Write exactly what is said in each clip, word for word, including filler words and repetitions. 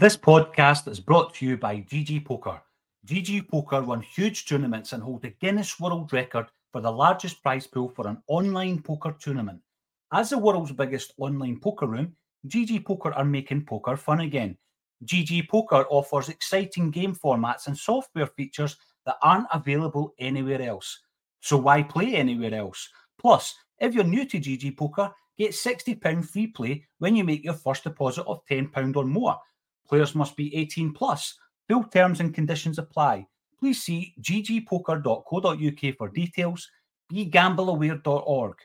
This podcast is brought to you by G G Poker. G G Poker won huge tournaments and hold a Guinness World Record for the largest prize pool for an online poker tournament. As the world's biggest online poker room, G G Poker are making poker fun again. G G Poker offers exciting game formats and software features that aren't available anywhere else. So why play anywhere else? Plus, if you're new to G G Poker, get sixty pounds free play when you make your first deposit of ten pounds or more. Players must be eighteen plus. Full terms and conditions apply. Please see g g poker dot co dot u k for details. be gamble aware dot org.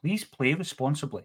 Please play responsibly.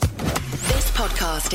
This podcast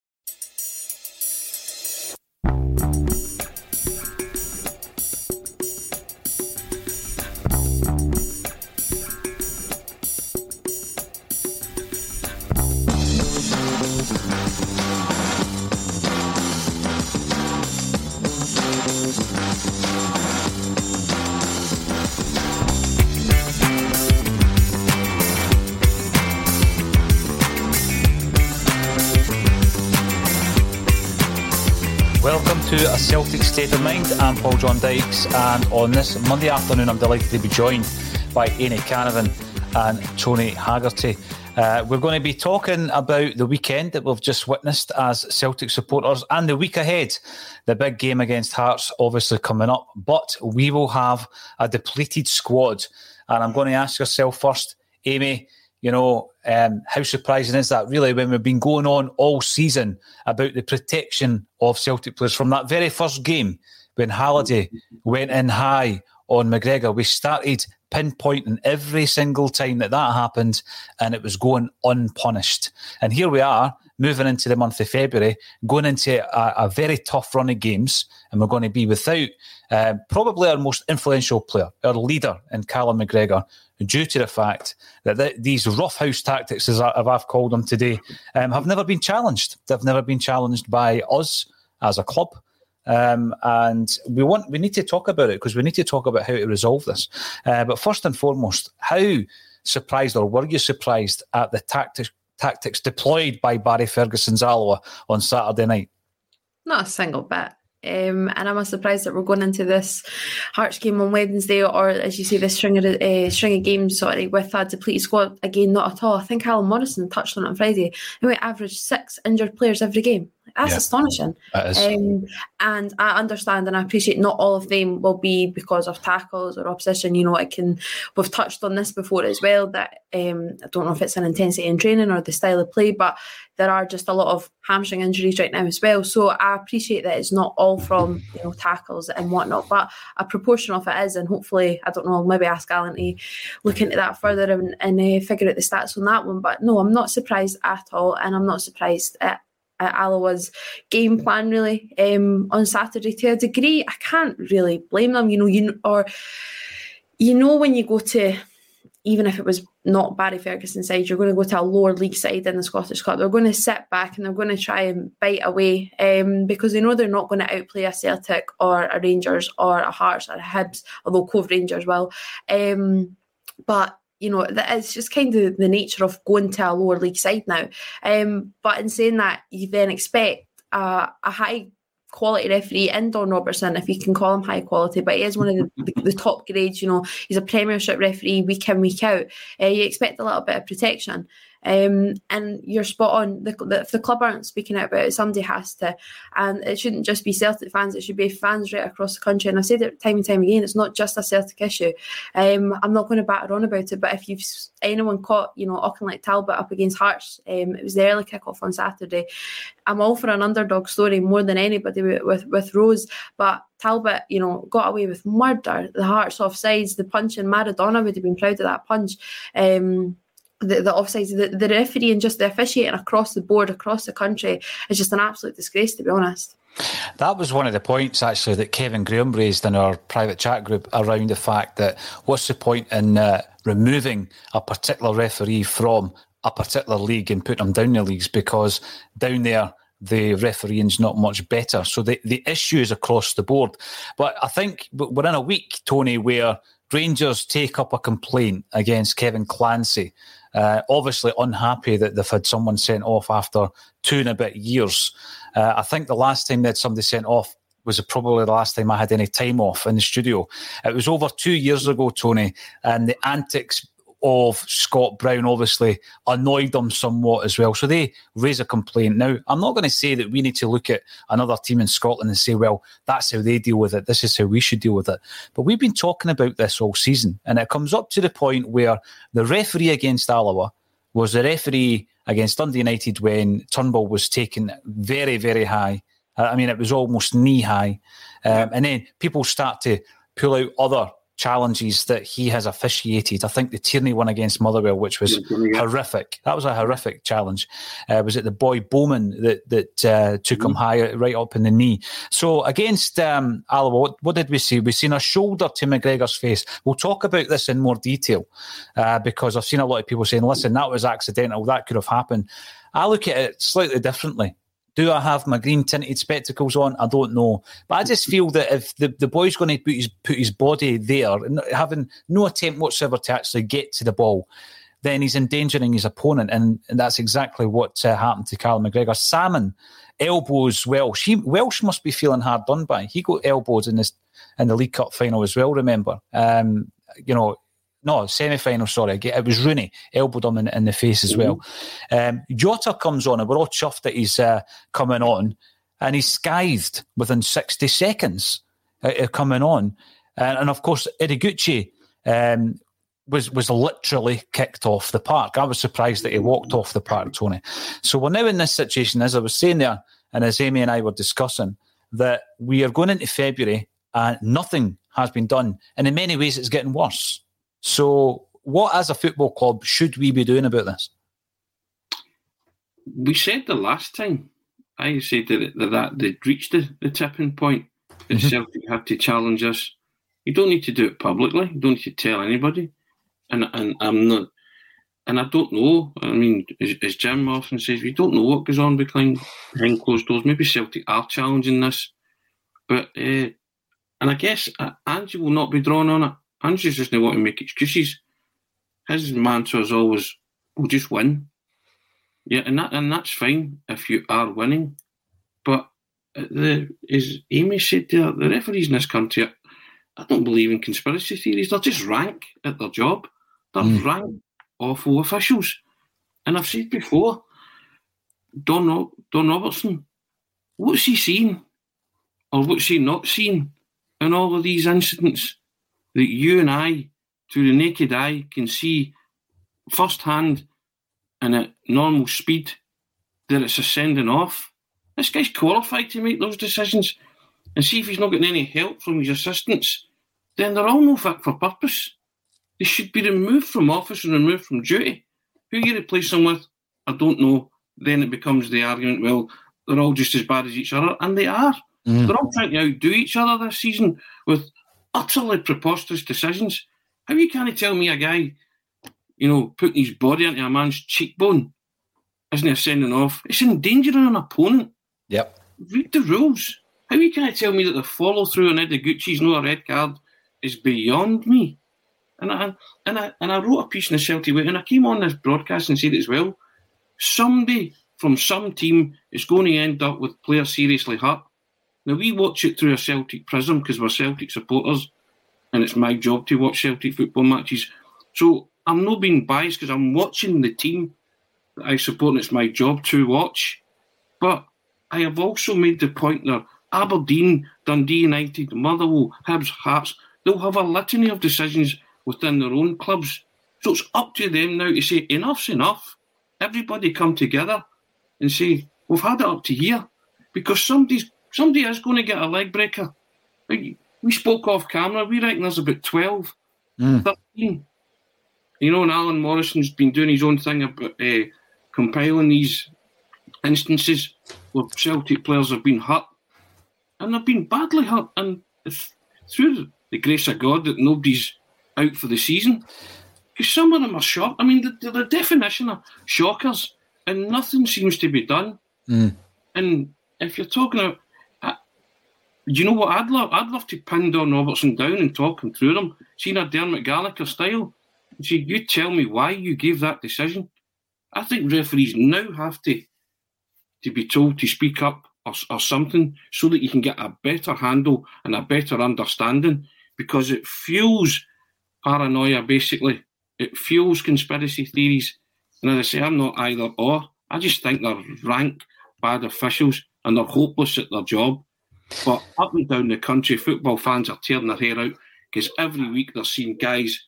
To A Celtic State of Mind. I'm Paul John Dykes, and on this Monday afternoon I'm delighted to be joined by Amy Canavan and Tony Haggerty. Uh, we're going to be talking about the weekend that we've just witnessed as Celtic supporters and the week ahead. The big game against Hearts obviously coming up, but we will have a depleted squad. And I'm going to ask yourself first, Amy, you know, um, how surprising is that really when we've been going on all season about the protection of Celtic players from that very first game when Halliday went in high on McGregor? We started pinpointing every single time that that happened and it was going unpunished. And here we are moving into the month of February, going into a, a very tough run of games, and we're going to be without uh, probably our most influential player, our leader in Callum McGregor, due to the fact that th- these roughhouse tactics, as, I, as I've called them today, um, have never been challenged. They've never been challenged by us as a club. Um, and we want we need to talk about it because we need to talk about how to resolve this. Uh, but first and foremost, how surprised or were you surprised at the tactics tactics deployed by Barry Ferguson's Alloa on Saturday night? Not a single bit. Um, and I'm a surprised that we're going into this Hearts game on Wednesday, or as you say, this string of, uh, string of games sorry, with a depleted squad. Again, not at all. I think Alan Morrison touched on it on Friday. He averaged six injured players every game. That's yeah. astonishing. That is. Um, and I understand and I appreciate not all of them will be because of tackles or opposition. You know, it can. We've touched on this before as well, that um, I don't know if it's an intensity in training or the style of play, but there are just a lot of hamstring injuries right now as well. So I appreciate that it's not all from, you know, tackles and whatnot, but a proportion of it is, and hopefully, I don't know, I'll maybe ask Alan to look into that further and, and uh, figure out the stats on that one. But no, I'm not surprised at all, and I'm not surprised at Alloa's game plan really um, on Saturday to a degree. I can't really blame them, you know. You or you know when you go to, even if it was not Barry Ferguson's side, you're going to go to a lower league side in the Scottish Cup. They're going to sit back and they're going to try and bite away um, because they know they're not going to outplay a Celtic or a Rangers or a Hearts or a Hibs, although Cove Rangers will. Um, but you know, it's just kind of the nature of going to a lower league side now. Um, but in saying that, you then expect uh, a high-quality referee in Don Robertson, if you can call him high-quality, but he is one of the, the top grades, you know. He's a Premiership referee week in, week out. Uh, you expect a little bit of protection. Um, and you're spot on. The, the, if the club aren't speaking out about it, somebody has to, and it shouldn't just be Celtic fans, it should be fans right across the country. And I've said it time and time again, it's not just a Celtic issue. um, I'm not going to batter on about it, but if you've anyone caught, you know, Oaken Lake Talbot up against Hearts, um, it was the early kick-off on Saturday. I'm all for an underdog story more than anybody with, with, with Rose, but Talbot, you know, got away with murder. The Hearts offsides, the punch, and Maradona would have been proud of that punch. um The, the offsides, the, the referee and just the officiating across the board, across the country, is just an absolute disgrace, to be honest. That was one of the points, actually, that Kevin Graham raised in our private chat group around the fact that what's the point in uh, removing a particular referee from a particular league and putting them down the leagues, because down there the refereeing's not much better. So the, the issue is across the board. But I think we're in a week, Tony, where Rangers take up a complaint against Kevin Clancy. Uh, obviously unhappy that they've had someone sent off after two and a bit years. Uh, I think the last time they had somebody sent off was probably the last time I had any time off in the studio. It was over two years ago, Tony, and the antics of Scott Brown obviously annoyed them somewhat as well. So they raise a complaint. Now, I'm not going to say that we need to look at another team in Scotland and say, well, that's how they deal with it, this is how we should deal with it. But we've been talking about this all season, and it comes up to the point where the referee against Alloa was the referee against Dundee United when Turnbull was taken very, very high. I mean, it was almost knee-high. Um, and then people start to pull out other challenges that he has officiated. I think the Tierney one against Motherwell, which was yeah. horrific. That was a horrific challenge. Uh, was it the boy Bowman that that uh, took mm-hmm. him high, right up in the knee? So against um, Alloa, what, what did we see? We've seen a shoulder to McGregor's face. We'll talk about this in more detail uh, because I've seen a lot of people saying, listen, that was accidental, that could have happened. I look at it slightly differently. Do I have my green tinted spectacles on? I don't know. But I just feel that if the, the boy's going to put his, put his body there, having no attempt whatsoever to actually get to the ball, then he's endangering his opponent. And, and that's exactly what uh, happened to Callum McGregor. Salmon elbows Welsh. He, Welsh must be feeling hard done by. He got elbows in, this, in the League Cup final as well, remember. Um, you know, No, semi-final, sorry. It was Rooney, elbowed him in, in the face as well. Um, Jota comes on, and we're all chuffed that he's uh, coming on, and he's scythed within sixty seconds of coming on. And, and of course, Ideguchi um, was, was literally kicked off the park. I was surprised that he walked off the park, Tony. So we're now in this situation, as I was saying there, and as Amy and I were discussing, that we are going into February, and nothing has been done. And in many ways, it's getting worse. So what, as a football club, should we be doing about this? We said the last time, I said that, that, that they'd reached the, the tipping point, that mm-hmm. Celtic had to challenge us. You don't need to do it publicly. You don't need to tell anybody. And and I'm not, and I don't know. I mean, as, as Jim often says, we don't know what goes on behind closed doors. Maybe Celtic are challenging this. But, uh, and I guess uh, Ange will not be drawn on it. Andrew's just not want to make excuses. His mantra is always, we'll just win. Yeah, and that and that's fine if you are winning. But the, as Amy said there, the referees in this country, I don't believe in conspiracy theories. They're just rank at their job. They're mm. rank, awful officials. And I've said before, Don, Don Robertson what's he seen or what's he not seen in all of these incidents that you and I, to the naked eye, can see firsthand and at normal speed that it's a sending off? This guy's qualified to make those decisions, and see if he's not getting any help from his assistants, then they're all no fit for purpose. They should be removed from office and removed from duty. Who you replace them with, I don't know. Then it becomes the argument, well, they're all just as bad as each other, and they are. Mm. They're all trying to outdo each other this season with utterly preposterous decisions. How you can't tell me a guy, you know, putting his body into a man's cheekbone isn't a sending off? It's endangering an opponent. Yep. Read the rules. How you can't tell me that the follow through on Ideguchi's not a red card is beyond me. And I and I and I wrote a piece in the Celtic Way, and I came on this broadcast and said it as well. Somebody from some team is going to end up with players seriously hurt. Now, we watch it through a Celtic prism because we're Celtic supporters, and it's my job to watch Celtic football matches. So I'm not being biased because I'm watching the team that I support, and it's my job to watch. But I have also made the point that Aberdeen, Dundee United, Motherwell, Hibs, Hearts, they'll have a litany of decisions within their own clubs. So it's up to them now to say, enough's enough. Everybody come together and say, we've had it up to here, because somebody's somebody is going to get a leg breaker. We spoke off camera, we reckon there's about twelve, mm. thirteen. You know, and Alan Morrison's been doing his own thing about uh, compiling these instances where Celtic players have been hurt. And they've been badly hurt. And it's through the grace of God that nobody's out for the season. Because some of them are shocked. I mean, the, the definition of shockers, and nothing seems to be done. Mm. And if you're talking about, uh, you know what, I'd love I'd love to pin Don Robertson down and talk him through them, seeing a Dermot Gallagher style. And say, you tell me why you gave that decision. I think referees now have to to be told to speak up or, or something, so that you can get a better handle and a better understanding, because it fuels paranoia, basically. It fuels conspiracy theories. And as I say, I'm not either or. I just think they're rank, bad officials, and they're hopeless at their job. But up and down the country, football fans are tearing their hair out because every week they're seeing guys,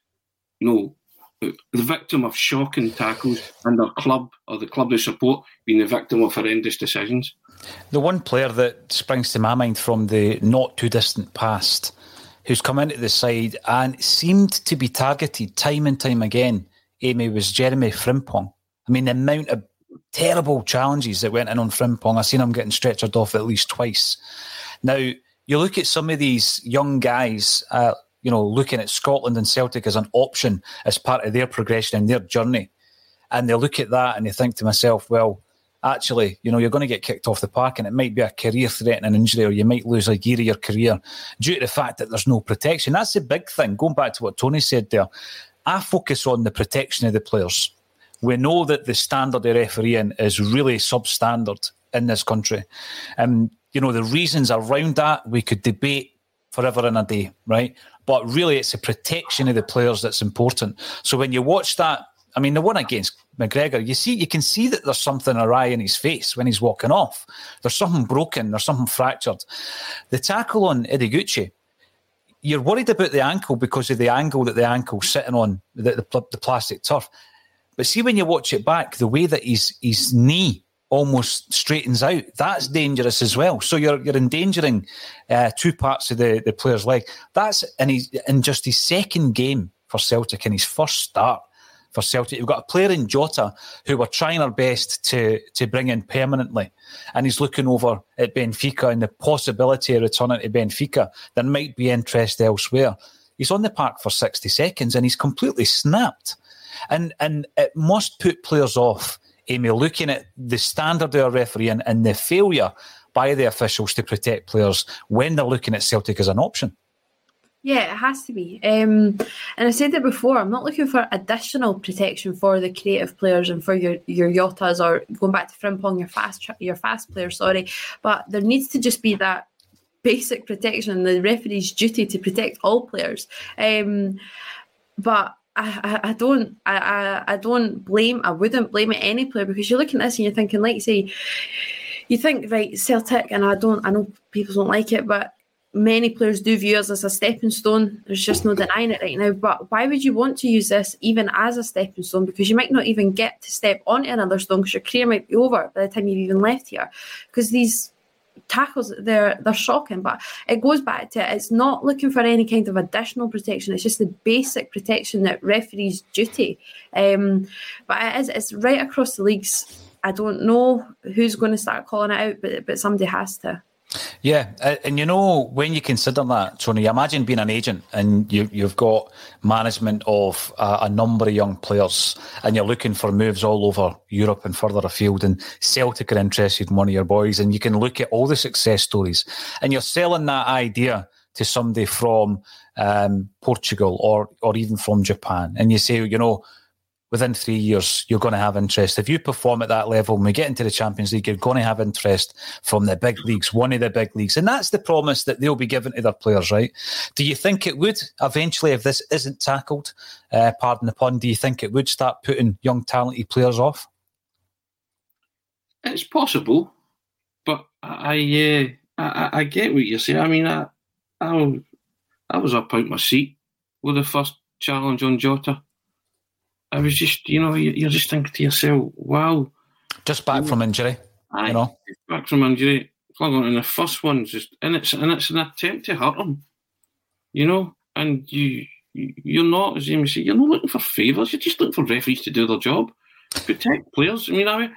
you know, the victim of shocking tackles, and their club or the club they support being the victim of horrendous decisions. The one player that springs to my mind from the not too distant past who's come into the side and seemed to be targeted time and time again, Amy, was Jeremy Frimpong. I mean, the amount of terrible challenges that went in on Frimpong, I've seen him getting stretchered off at least twice. Now, you look at some of these young guys, uh, you know, looking at Scotland and Celtic as an option as part of their progression and their journey. And they look at that and they think to myself, well, actually, you know, you're going to get kicked off the park and it might be a career-threatening injury, or you might lose a year of your career due to the fact that there's no protection. That's the big thing. Going back to what Tony said there, I focus on the protection of the players. We know that the standard of refereeing is really substandard in this country. And, you know, the reasons around that, we could debate forever and a day, right? But really, it's the protection of the players that's important. So when you watch that, I mean, the one against McGregor, you see, you can see that there's something awry in his face when he's walking off. There's something broken, there's something fractured. The tackle on Ideguchi, you're worried about the ankle because of the angle that the ankle's sitting on, the, the, the plastic turf. But see, when you watch it back, the way that his, his knee almost straightens out, that's dangerous as well. So you're you're endangering uh, two parts of the, the player's leg. That's in, his, in just his second game for Celtic, in his first start for Celtic. You've got a player in Jota who we're trying our best to, to bring in permanently, and he's looking over at Benfica and the possibility of returning to Benfica. There might be interest elsewhere. He's on the park for sixty seconds and he's completely snapped. And and it must put players off, Amy, looking at the standard of a referee and, and the failure by the officials to protect players when they're looking at Celtic as an option. Yeah, it has to be. Um, and I said it before, I'm not looking for additional protection for the creative players and for your your Yotas, or going back to Frimpong, your fast your fast players, sorry. But there needs to just be that basic protection and the referee's duty to protect all players. Um, but I, I don't I, I don't blame I wouldn't blame any player, because you're looking at this and you're thinking, like, say, you think, right, Celtic, and I don't, I know people don't like it, but many players do view us as a stepping stone. There's just no denying it right now. But why would you want to use this even as a stepping stone? Because you might not even get to step onto another stone because your career might be over by the time you've even left here. Because these tackles, they're they're shocking. But it goes back to, it's not looking for any kind of additional protection. It's just the basic protection that referees duty. Um, but it is, it's right across the leagues. I don't know who's going to start calling it out, but but somebody has to. Yeah, and you know, when you consider that, Tony, imagine being an agent and you, you've got management of a, a number of young players and you're looking for moves all over Europe and further afield, and Celtic are interested in one of your boys, and you can look at all the success stories and you're selling that idea to somebody from um, Portugal or, or even from Japan, and you say, you know, within three years, you're going to have interest. If you perform at that level, when we get into the Champions League, you're going to have interest from the big leagues, one of the big leagues. And that's the promise that they'll be given to their players, right? Do you think it would eventually, if this isn't tackled, uh, pardon the pun, do you think it would start putting young, talented players off? It's possible, but I uh, I, I get what you're saying. I mean, I, I, I was up out my seat with the first challenge on Jota. I was just, you know, you're just thinking to yourself, wow. Just back from injury, Aye, you know. Back from injury, clung on, and the first one's just, and it's and it's an attempt to hurt him, you know. And you, you're not, as Amy said, you're not looking for favours. You're just looking for referees to do their job, protect players. I mean, I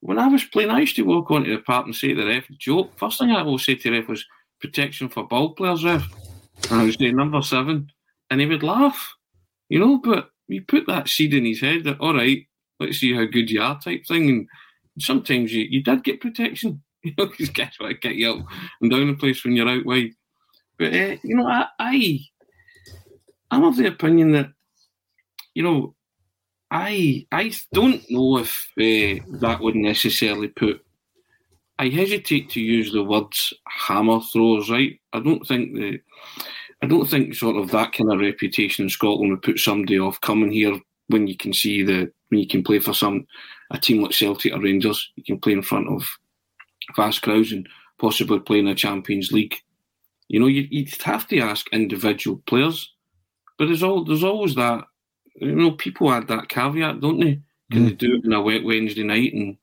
when I was playing, I used to walk onto the park and say to the ref, "Joe, first thing I will say to the ref was protection for ball players, ref," and I would say number seven, and he would laugh, you know, but. You put that seed in his head that, all right, let's see how good you are type thing. And sometimes you, you did get protection. You know, because guess what? I get you up and down the place when you're out wide. But, uh, you know, I, I, I'm of the opinion that, you know, I I don't know if uh, that would necessarily put... I hesitate to use the words hammer throwers, right? I don't think the... I don't think sort of that kind of reputation in Scotland would put somebody off coming here when you can see the when you can play for some a team like Celtic or Rangers. You can play in front of vast crowds and possibly play in a Champions League. You know, you, you'd have to ask individual players, but there's all there's always that, you know, people add that caveat, don't they? Can mm. they do it on a wet Wednesday night and,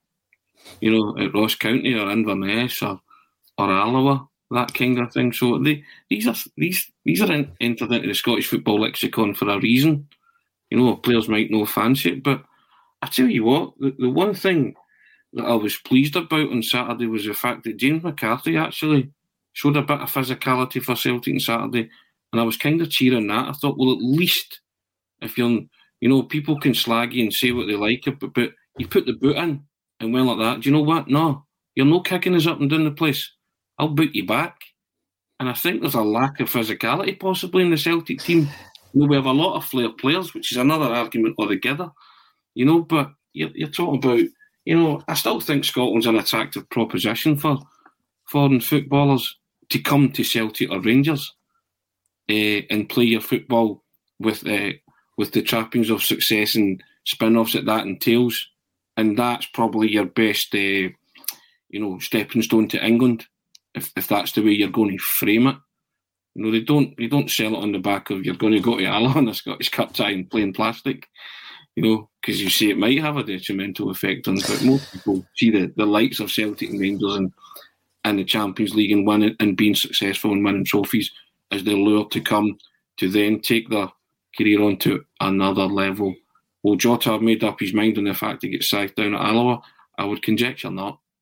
you know, at Ross County or Inverness or or Alloa? That kind of thing. So they, these are these these are in, entered into the Scottish football lexicon for a reason. You know, players might not fancy it, but I tell you what, the, the one thing that I was pleased about on Saturday was the fact that James McCarthy actually showed a bit of physicality for Celtic on Saturday, and I was kind of cheering that. I thought, well, at least if you're, you know, people can slag you and say what they like, but, but you put the boot in and went like that. Do you know what? No, you're no kicking us up and down the place. I'll boot you back. And I think there's a lack of physicality possibly in the Celtic team. You know, we have a lot of flair players, which is another argument altogether. You know, but you're, you're talking about, you know, I still think Scotland's an attractive proposition for foreign footballers to come to Celtic or Rangers uh, and play your football with, uh, with the trappings of success and spin-offs that that entails. And that's probably your best, uh, you know, stepping stone to England. If if that's the way you're going to frame it, you know, they don't they don't sell it on the back of you're going to go to Alloa in a Scottish Cup tie and play in plastic, you know, because you see it might have a detrimental effect on. But most people see the, the likes of Celtic and Rangers and and the Champions League and winning and being successful and winning trophies as their lure to come to then take their career on to another level. Will Jota have made up his mind on the fact he gets sacked down at Alloa? I would conjecture not.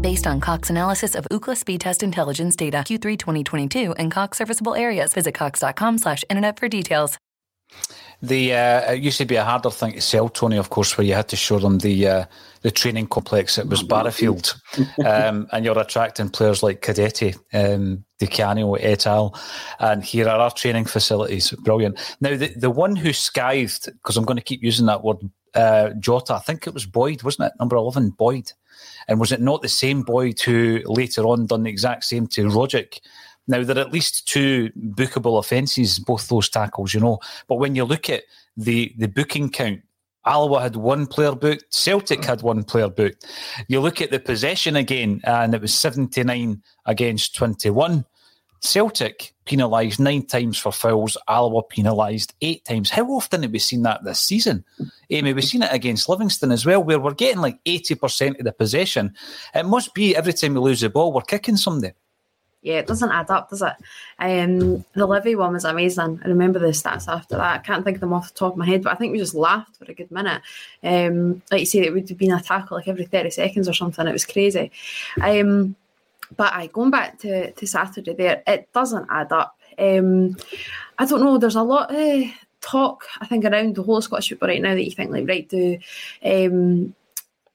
Based on Cox analysis of Ookla speed test intelligence data, Q three twenty twenty-two, and Cox serviceable areas. Visit cox dot com slash internet for details. The uh, it used to be a harder thing to sell, Tony, of course, where you had to show them the uh, the training complex that was Barrafield, um, and you're attracting players like Cadetti, um, Di Canio, et al. And here are our training facilities. Brilliant. Now, the, the one who skived, because I'm going to keep using that word, uh, Jota, I think it was Boyd, wasn't it? Number eleven, Boyd. And was it not the same Boyd who later on done the exact same to Rogic? Now, there are at least two bookable offences, both those tackles, you know. But when you look at the, the booking count, Alloa had one player booked, Celtic had one player booked. You look at the possession again, and it was seventy-nine against twenty-one. Celtic penalised nine times for fouls, Alloa penalised eight times. How often have we seen that this season? Amy, we've seen it against Livingston as well, where we're getting like eighty percent of the possession. It must be every time we lose the ball, we're kicking somebody. Yeah, it doesn't add up, does it? Um, the Livy one was amazing. I remember the stats after that. I can't think of them off the top of my head, but I think we just laughed for a good minute. Um, like you say, it would have been a tackle like every thirty seconds or something. It was crazy. Um, but aye, going back to, to Saturday there, it doesn't add up. Um, I don't know, there's a lot of talk, I think, around the whole Scottish football right now that you think, like, right, do... Um,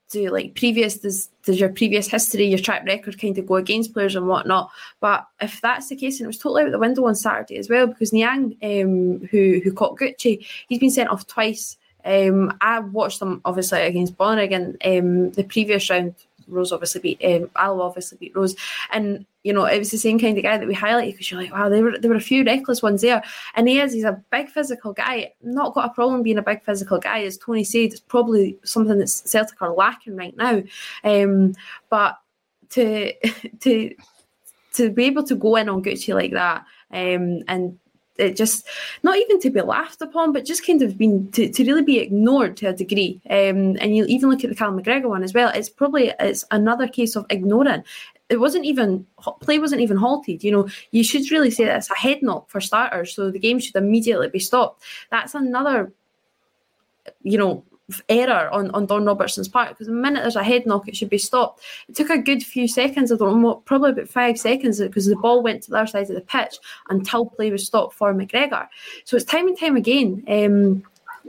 do like previous does, does your previous history, your track record kind of go against players and whatnot? But if that's the case, and it was totally out the window on Saturday as well, because Niang, um, who who caught Gucci, he's been sent off twice. Um, I watched them obviously against Bonnyrigg, and um, the previous round Rose obviously beat um, Alloa obviously beat Rose, and you know it was the same kind of guy that we highlighted, because you're like, wow, there were there were a few reckless ones there, and he is he's a big physical guy. Not got a problem being a big physical guy, as Tony said. It's probably something that Celtic are lacking right now, um, but to to to be able to go in on Gucci like that, um, and it just not even to be laughed upon, but just kind of been to, to really be ignored to a degree. Um, and you even look at the Callum McGregor one as well. It's probably it's another case of ignoring. It wasn't even play wasn't even halted. You know, you should really say that it's a head knock for starters, so the game should immediately be stopped. That's another, you know, error on, on Don Robertson's part, because the minute there's a head knock, it should be stopped. It took a good few seconds, I don't know, probably about five seconds, because the ball went to the other side of the pitch until play was stopped for McGregor. So it's time and time again. Um,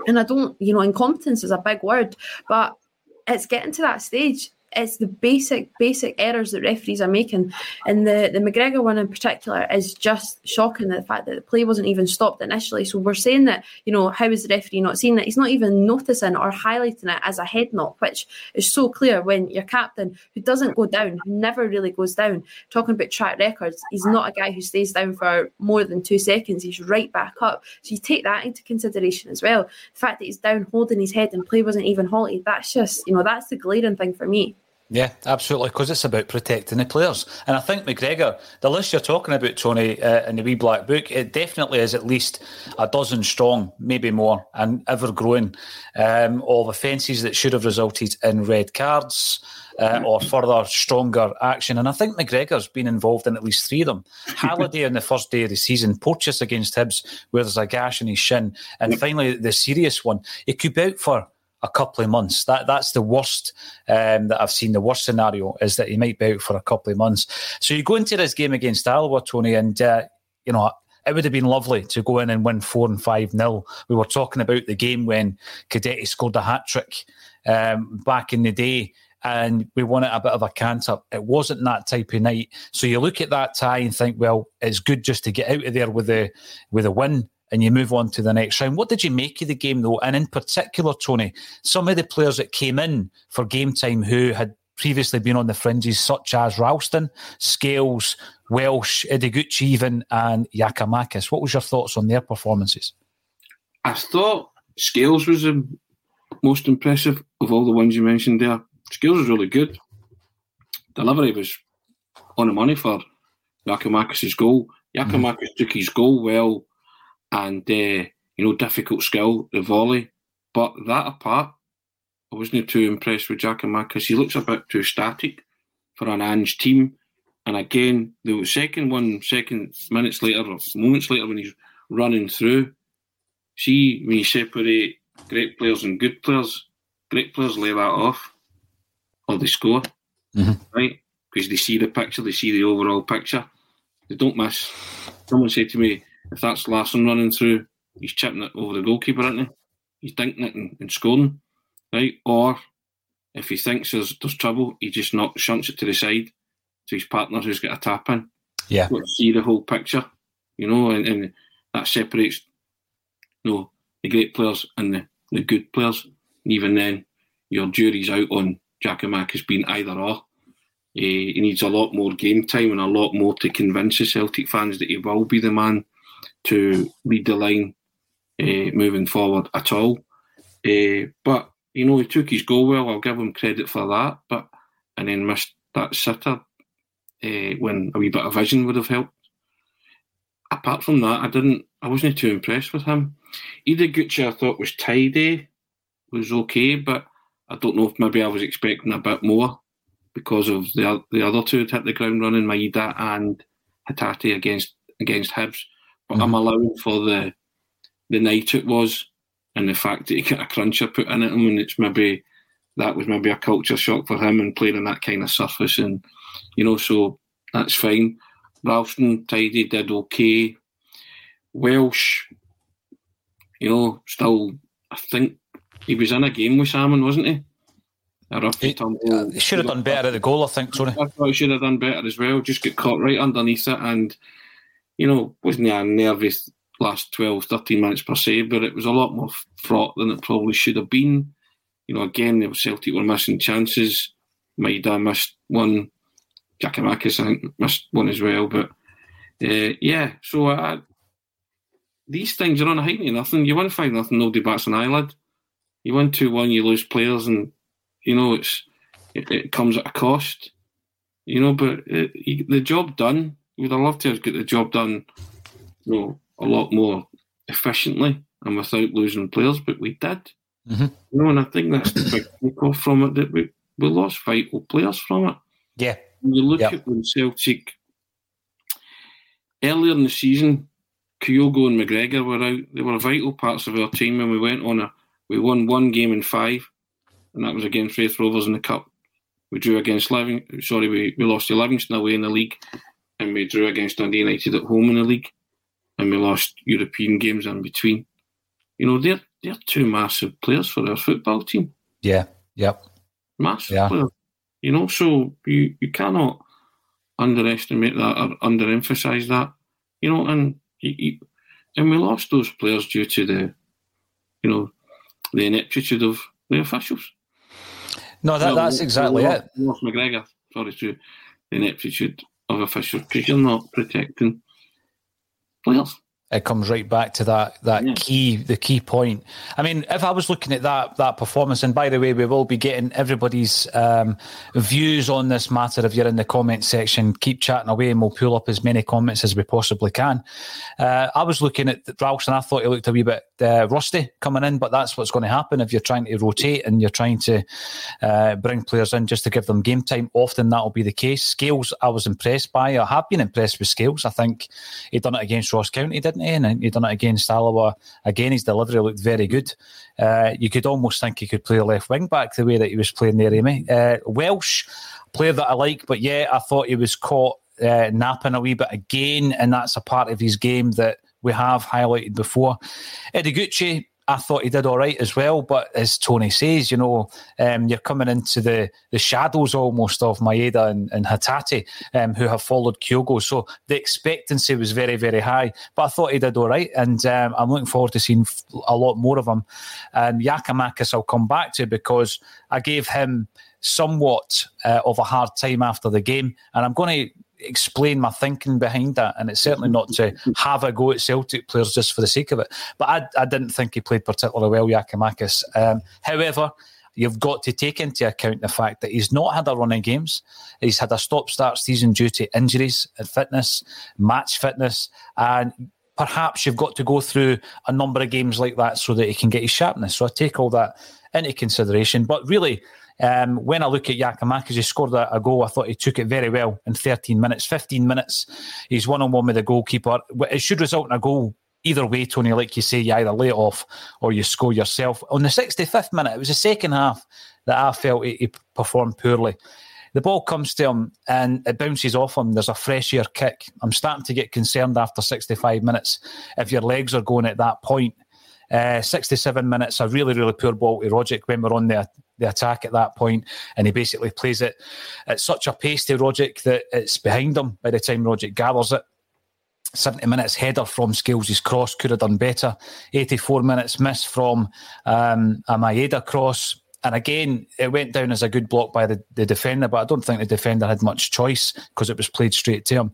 and I don't, you know, incompetence is a big word, but it's getting to that stage. It's the basic, basic errors that referees are making. And the, the McGregor one in particular is just shocking, the fact that the play wasn't even stopped initially. So we're saying that, you know, how is the referee not seeing that? He's not even noticing or highlighting it as a head knock, which is so clear when your captain, who doesn't go down, who never really goes down, talking about track records, he's not a guy who stays down for more than two seconds. He's right back up. So you take that into consideration as well. The fact that he's down holding his head and play wasn't even halted, that's just, you know, that's the glaring thing for me. Yeah, absolutely, because it's about protecting the players. And I think McGregor, the list you're talking about, Tony, uh, in the Wee Black Book, it definitely is at least a dozen strong, maybe more, and ever-growing, um, of offences that should have resulted in red cards uh, or further, stronger action. And I think McGregor's been involved in at least three of them. Halliday on the first day of the season, Porteous against Hibs, where there's a gash in his shin, and finally the serious one. He could be out for a couple of months. That that's the worst um, that I've seen. The worst scenario is that he might be out for a couple of months. So you go into this game against Alloa, Tony, and uh, you know it would have been lovely to go in and win four and five nil. We were talking about the game when Cadetti scored a hat trick um, back in the day, and we won it a bit of a canter. It wasn't that type of night. So you look at that tie and think, well, it's good just to get out of there with the with a win, and you move on to the next round. What did you make of the game, though? And in particular, Tony, some of the players that came in for game time who had previously been on the fringes, such as Ralston, Scales, Welsh, Ideguchi even, and Giakoumakis. What was your thoughts on their performances? I thought Scales was the most impressive of all the ones you mentioned there. Scales was really good. Delivery was on the money for Giakoumakis' goal. Giakoumakis mm. took his goal well, and, uh, you know, difficult skill, the volley. But that apart, I wasn't too impressed with Giakoumakis. He looks a bit too static for an Ange team. And again, the second one, second minutes later, or moments later, when he's running through, see, when you separate great players and good players, great players lay that off, or they score, mm-hmm. right? Because they see the picture, they see the overall picture. They don't miss. Someone said to me, if that's Larson running through, he's chipping it over the goalkeeper, isn't he? He's dinking it and, and scoring, right? Or if he thinks there's, there's trouble, he just knocks, shunts it to the side to his partner who's got a tap in. Yeah, you see the whole picture, you know, and, and that separates, you know, the great players and the, the good players. And even then, your jury's out on Giakoumakis being either or. He needs a lot more game time and a lot more to convince the Celtic fans that he will be the man to lead the line uh, moving forward at all. Uh, but, you know, he took his goal well. I'll give him credit for that. But and then missed that sitter uh, when a wee bit of vision would have helped. Apart from that, I didn't. I wasn't too impressed with him. Ideguchi, I thought, was tidy, was okay, but I don't know if maybe I was expecting a bit more because of the the other two had hit the ground running, Maeda and Hatate against against Hibs. But mm-hmm. I'm allowing for the the night it was and the fact that he got a cruncher put in at him, and it's maybe that was maybe a culture shock for him and playing on that kind of surface, and you know, so that's fine. Ralston, tidy, did okay. Welsh, you know, still, I think he was in a game with Salmon, wasn't he? A rough he, uh, he should have done better at the goal, I think, sorry. I thought he should have done better as well, just got caught right underneath it, and, you know, wasn't a nervous last twelve, thirteen minutes per se, but it was a lot more fraught than it probably should have been. You know, again, the Celtic were missing chances. Maeda missed one. Giakoumakis, I think, missed one as well. But, uh, yeah, so I, these things are on a heightened nothing. You win five nothing, nobody bats an eyelid. You win two one, you lose players, and, you know, it's it, it comes at a cost. You know, but it, it, the job done, would have loved to have got the job done, you know, a lot more efficiently and without losing players, but we did. Mm-hmm. You know, and I think that's the big take-off from it, that we, we lost vital players from it. Yeah. When you look yep. at when Celtic, earlier in the season, Kyogo and McGregor were out. They were vital parts of our team, and we went on a, we won one game in five, and that was against Raith Rovers in the Cup. We drew against Livingston, sorry, we, we lost to Livingston away in the league, and we drew against Dundee United at home in the league, and we lost European games in between. You know, they're, they're two massive players for our football team. Yeah, yep. Massive yeah. players. You know, so you, you cannot underestimate that or underemphasise that. You know, and you, you, and we lost those players due to the, you know, the ineptitude of the officials. No, that, well, that's exactly lost, it. Ross McGregor, sorry, to the ineptitude of officials, because you're not protecting players. It comes right back to that that yeah. key, the key point. I mean, if I was looking at that that performance, and by the way, we will be getting everybody's um, views on this matter. If you're in the comment section, keep chatting away and we'll pull up as many comments as we possibly can. Uh, I was looking at Ralston, I thought he looked a wee bit uh, rusty coming in, but that's what's going to happen if you're trying to rotate and you're trying to uh, bring players in just to give them game time. Often that'll be the case. Scales, I was impressed by. I have been impressed with Scales. I think he done it against Ross County, didn't he? And he'd done it against Alloa. Again, his delivery looked very good. Uh, you could almost think he could play a left wing back the way that he was playing there, Amy. Uh, Welsh, player that I like, but yeah, I thought he was caught uh, napping a wee bit again, and that's a part of his game that we have highlighted before. Ideguchi, I thought he did all right as well, but as Tony says, you know, um, you're coming into the, the shadows almost of Maeda and, and Hatate, um, who have followed Kyogo. So the expectancy was very, very high, but I thought he did all right, and um, I'm looking forward to seeing a lot more of him. And Giakoumakis I'll come back to, because I gave him somewhat uh, of a hard time after the game, and I'm going to explain my thinking behind that, and it's certainly not to have a go at Celtic players just for the sake of it, but I, I didn't think he played particularly well, Giakoumakis. Um, however, you've got to take into account the fact that he's not had a run in games. He's had a stop-start season due to injuries and fitness, match fitness, and perhaps you've got to go through a number of games like that so that he can get his sharpness. So I take all that into consideration, but really, Um, when I look at Giakoumakis, he scored a, a goal. I thought he took it very well in thirteen minutes, fifteen minutes. He's one-on-one with the goalkeeper. It should result in a goal either way, Tony. Like you say, you either lay it off or you score yourself. On the sixty-fifth minute, it was the second half that I felt he, he performed poorly. The ball comes to him and it bounces off him. There's a fresh air kick. I'm starting to get concerned after sixty-five minutes if your legs are going at that point. Uh, sixty-seven minutes, a really, really poor ball to Rogic when we're on the, the attack at that point, and he basically plays it at such a pace to Rogic that it's behind him by the time Rogic gathers it. seventy minutes, header from Scales' cross, could have done better. eighty-four minutes, miss from um, a Maeda cross. And again, it went down as a good block by the, the defender, but I don't think the defender had much choice because it was played straight to him.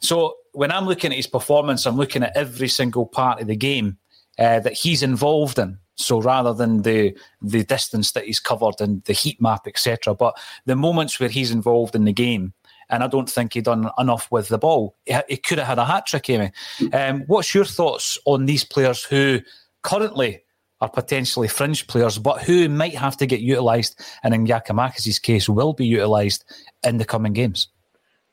So when I'm looking at his performance, I'm looking at every single part of the game uh, that he's involved in. So rather than the the distance that he's covered and the heat map, et cetera. But the moments where he's involved in the game, and I don't think he done enough with the ball. He could have had a hat-trick, Amy. Um, what's your thoughts on these players who currently are potentially fringe players, but who might have to get utilised, and in Giakoumakis' case, will be utilised in the coming games?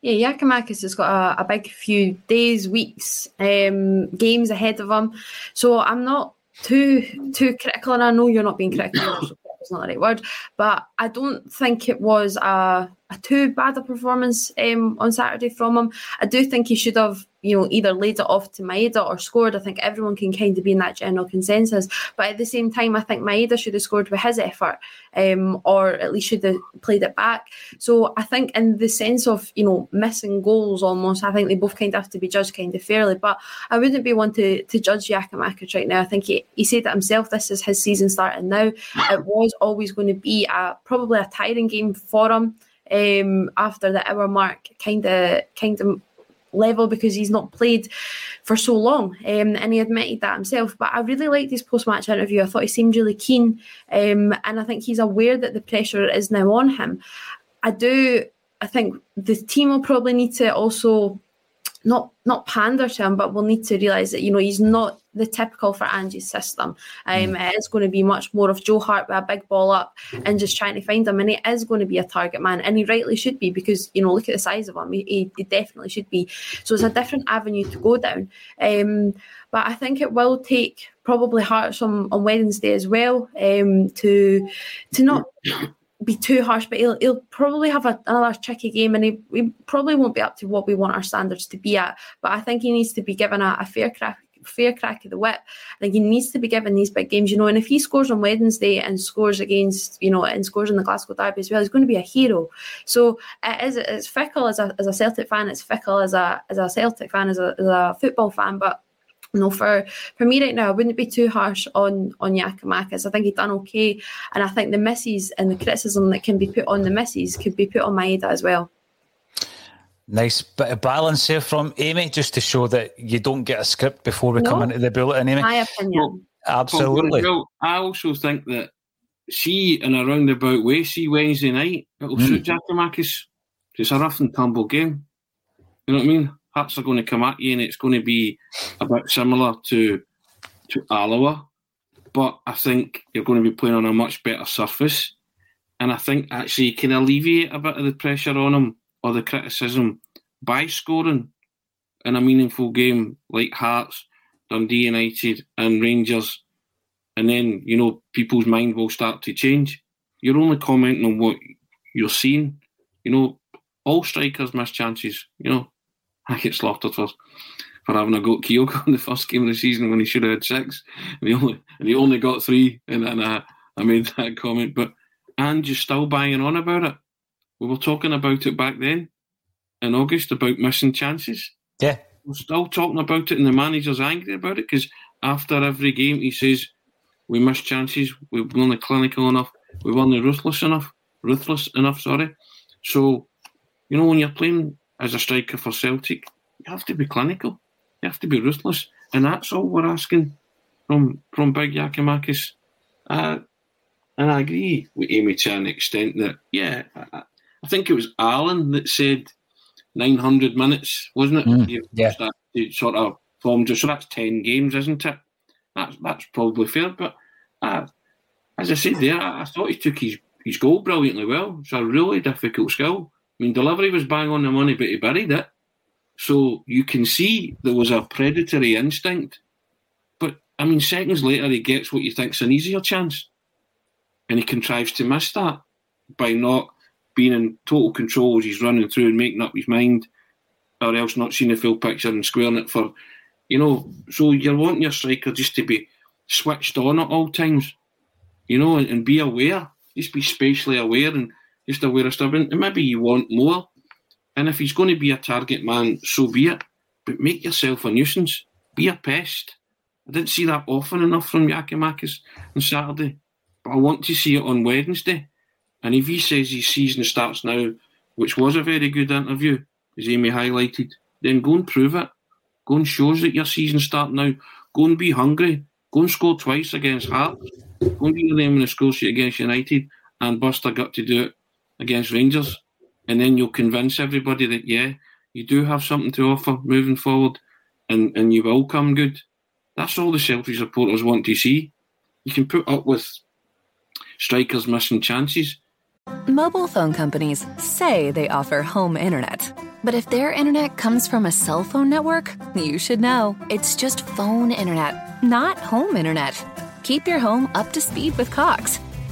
Yeah, Giakoumakis has got a, a big few days, weeks, um, games ahead of him. So I'm not too too critical, and I know you're not being critical, so that's not the right word, but I don't think it was a, a too bad a performance um, on Saturday from him. I do think he should have, you know, either laid it off to Maeda or scored. I think everyone can kind of be in that general consensus. But at the same time, I think Maeda should have scored with his effort, um, or at least should have played it back. So I think in the sense of, you know, missing goals almost, I think they both kind of have to be judged kind of fairly. But I wouldn't be one to, to judge Giakoumakis right now. I think he, he said that himself, this is his season starting now. It was always going to be a probably a tiring game for him um, after the hour mark, kind of, kind of, level because he's not played for so long um, and he admitted that himself. But I really liked his post-match interview. I thought he seemed really keen um, and I think he's aware that the pressure is now on him. I do I think the team will probably need to also not not pander to him, but we'll need to realise that, you know, he's not the typical for Ange's system. Um, it is going to be much more of Joe Hart with a big ball up and just trying to find him, and he is going to be a target man, and he rightly should be because, you know, look at the size of him. He, he definitely should be. So it's a different avenue to go down. Um, but I think it will take probably Hearts on, on Wednesday as well um, to to not be too harsh, but he'll, he'll probably have a, another tricky game, and he, he probably won't be up to what we want our standards to be at. But I think he needs to be given a, a fair crack fair crack of the whip. I think he needs to be given these big games, you know, and if he scores on Wednesday and scores against, you know, and scores in the Glasgow Derby as well, he's going to be a hero. So it is, it's fickle as a, as a Celtic fan, it's fickle as a as a Celtic fan, as a, as a football fan, but you know, for, for me right now, I wouldn't be too harsh on, on Giakoumakis. I think he's done okay, and I think the misses and the criticism that can be put on the misses could be put on Maeda as well. Nice bit of balance here from Amy, just to show that you don't get a script before we no, come into the bulletin, Amy. My opinion. Well, absolutely. Well, I also think that she, in a roundabout way, see Wednesday night, it'll mm. suit Giakoumakis. It's a rough and tumble game. You know what I mean? Hearts are going to come at you, and it's going to be a bit similar to, to Alloa. But I think you're going to be playing on a much better surface. And I think actually you can alleviate a bit of the pressure on him or the criticism by scoring in a meaningful game like Hearts, Dundee United and Rangers. And then, you know, people's mind will start to change. You're only commenting on what you're seeing. You know, all strikers miss chances. You know, I get slaughtered for, for having a go at Kyogo in the first game of the season when he should have had six. And he only, and he only got three. And, and I, I made that comment. But Ange is still banging on about it. We were talking about it back then, in August, about missing chances. Yeah. We're still talking about it, and the manager's angry about it, because after every game he says, we missed chances, we weren't clinical enough, we weren't ruthless enough, ruthless enough, sorry. So, you know, when you're playing as a striker for Celtic, you have to be clinical, you have to be ruthless, and that's all we're asking from, from big Giakoumakis. Uh, and I agree with Amy to an extent that, yeah, I, I think it was Alan that said nine hundred minutes, wasn't it? Mm, yeah. That sort of form, just so that's ten games, isn't it? That's that's probably fair. But uh, as I said there, I, I thought he took his, his goal brilliantly well. It's a really difficult skill. I mean, delivery was bang on the money, but he buried it. So you can see there was a predatory instinct. But, I mean, seconds later, he gets what you think's an easier chance. And he contrives to miss that by not being in total control as he's running through and making up his mind, or else not seeing the full picture and squaring it for, you know. So you're wanting your striker just to be switched on at all times, you know, and, and be aware, just be spatially aware and just aware of stuff. And maybe you want more, and if he's going to be a target man, so be it, but make yourself a nuisance, be a pest. I didn't see that often enough from Giakoumakis on Saturday, but I want to see it on Wednesday. And if he says his season starts now, which was a very good interview, as Amy highlighted, then go and prove it. Go and show us that your season starts now. Go and be hungry. Go and score twice against Hearts. Go and be your name in the score sheet against United, and bust a gut to do it against Rangers. And then you'll convince everybody that, yeah, you do have something to offer moving forward, and, and you will come good. That's all the Celtic supporters want to see. You can put up with strikers missing chances. Mobile phone companies say they offer home internet. But if their internet comes from a cell phone network, you should know. It's just phone internet, not home internet. Keep your home up to speed with Cox.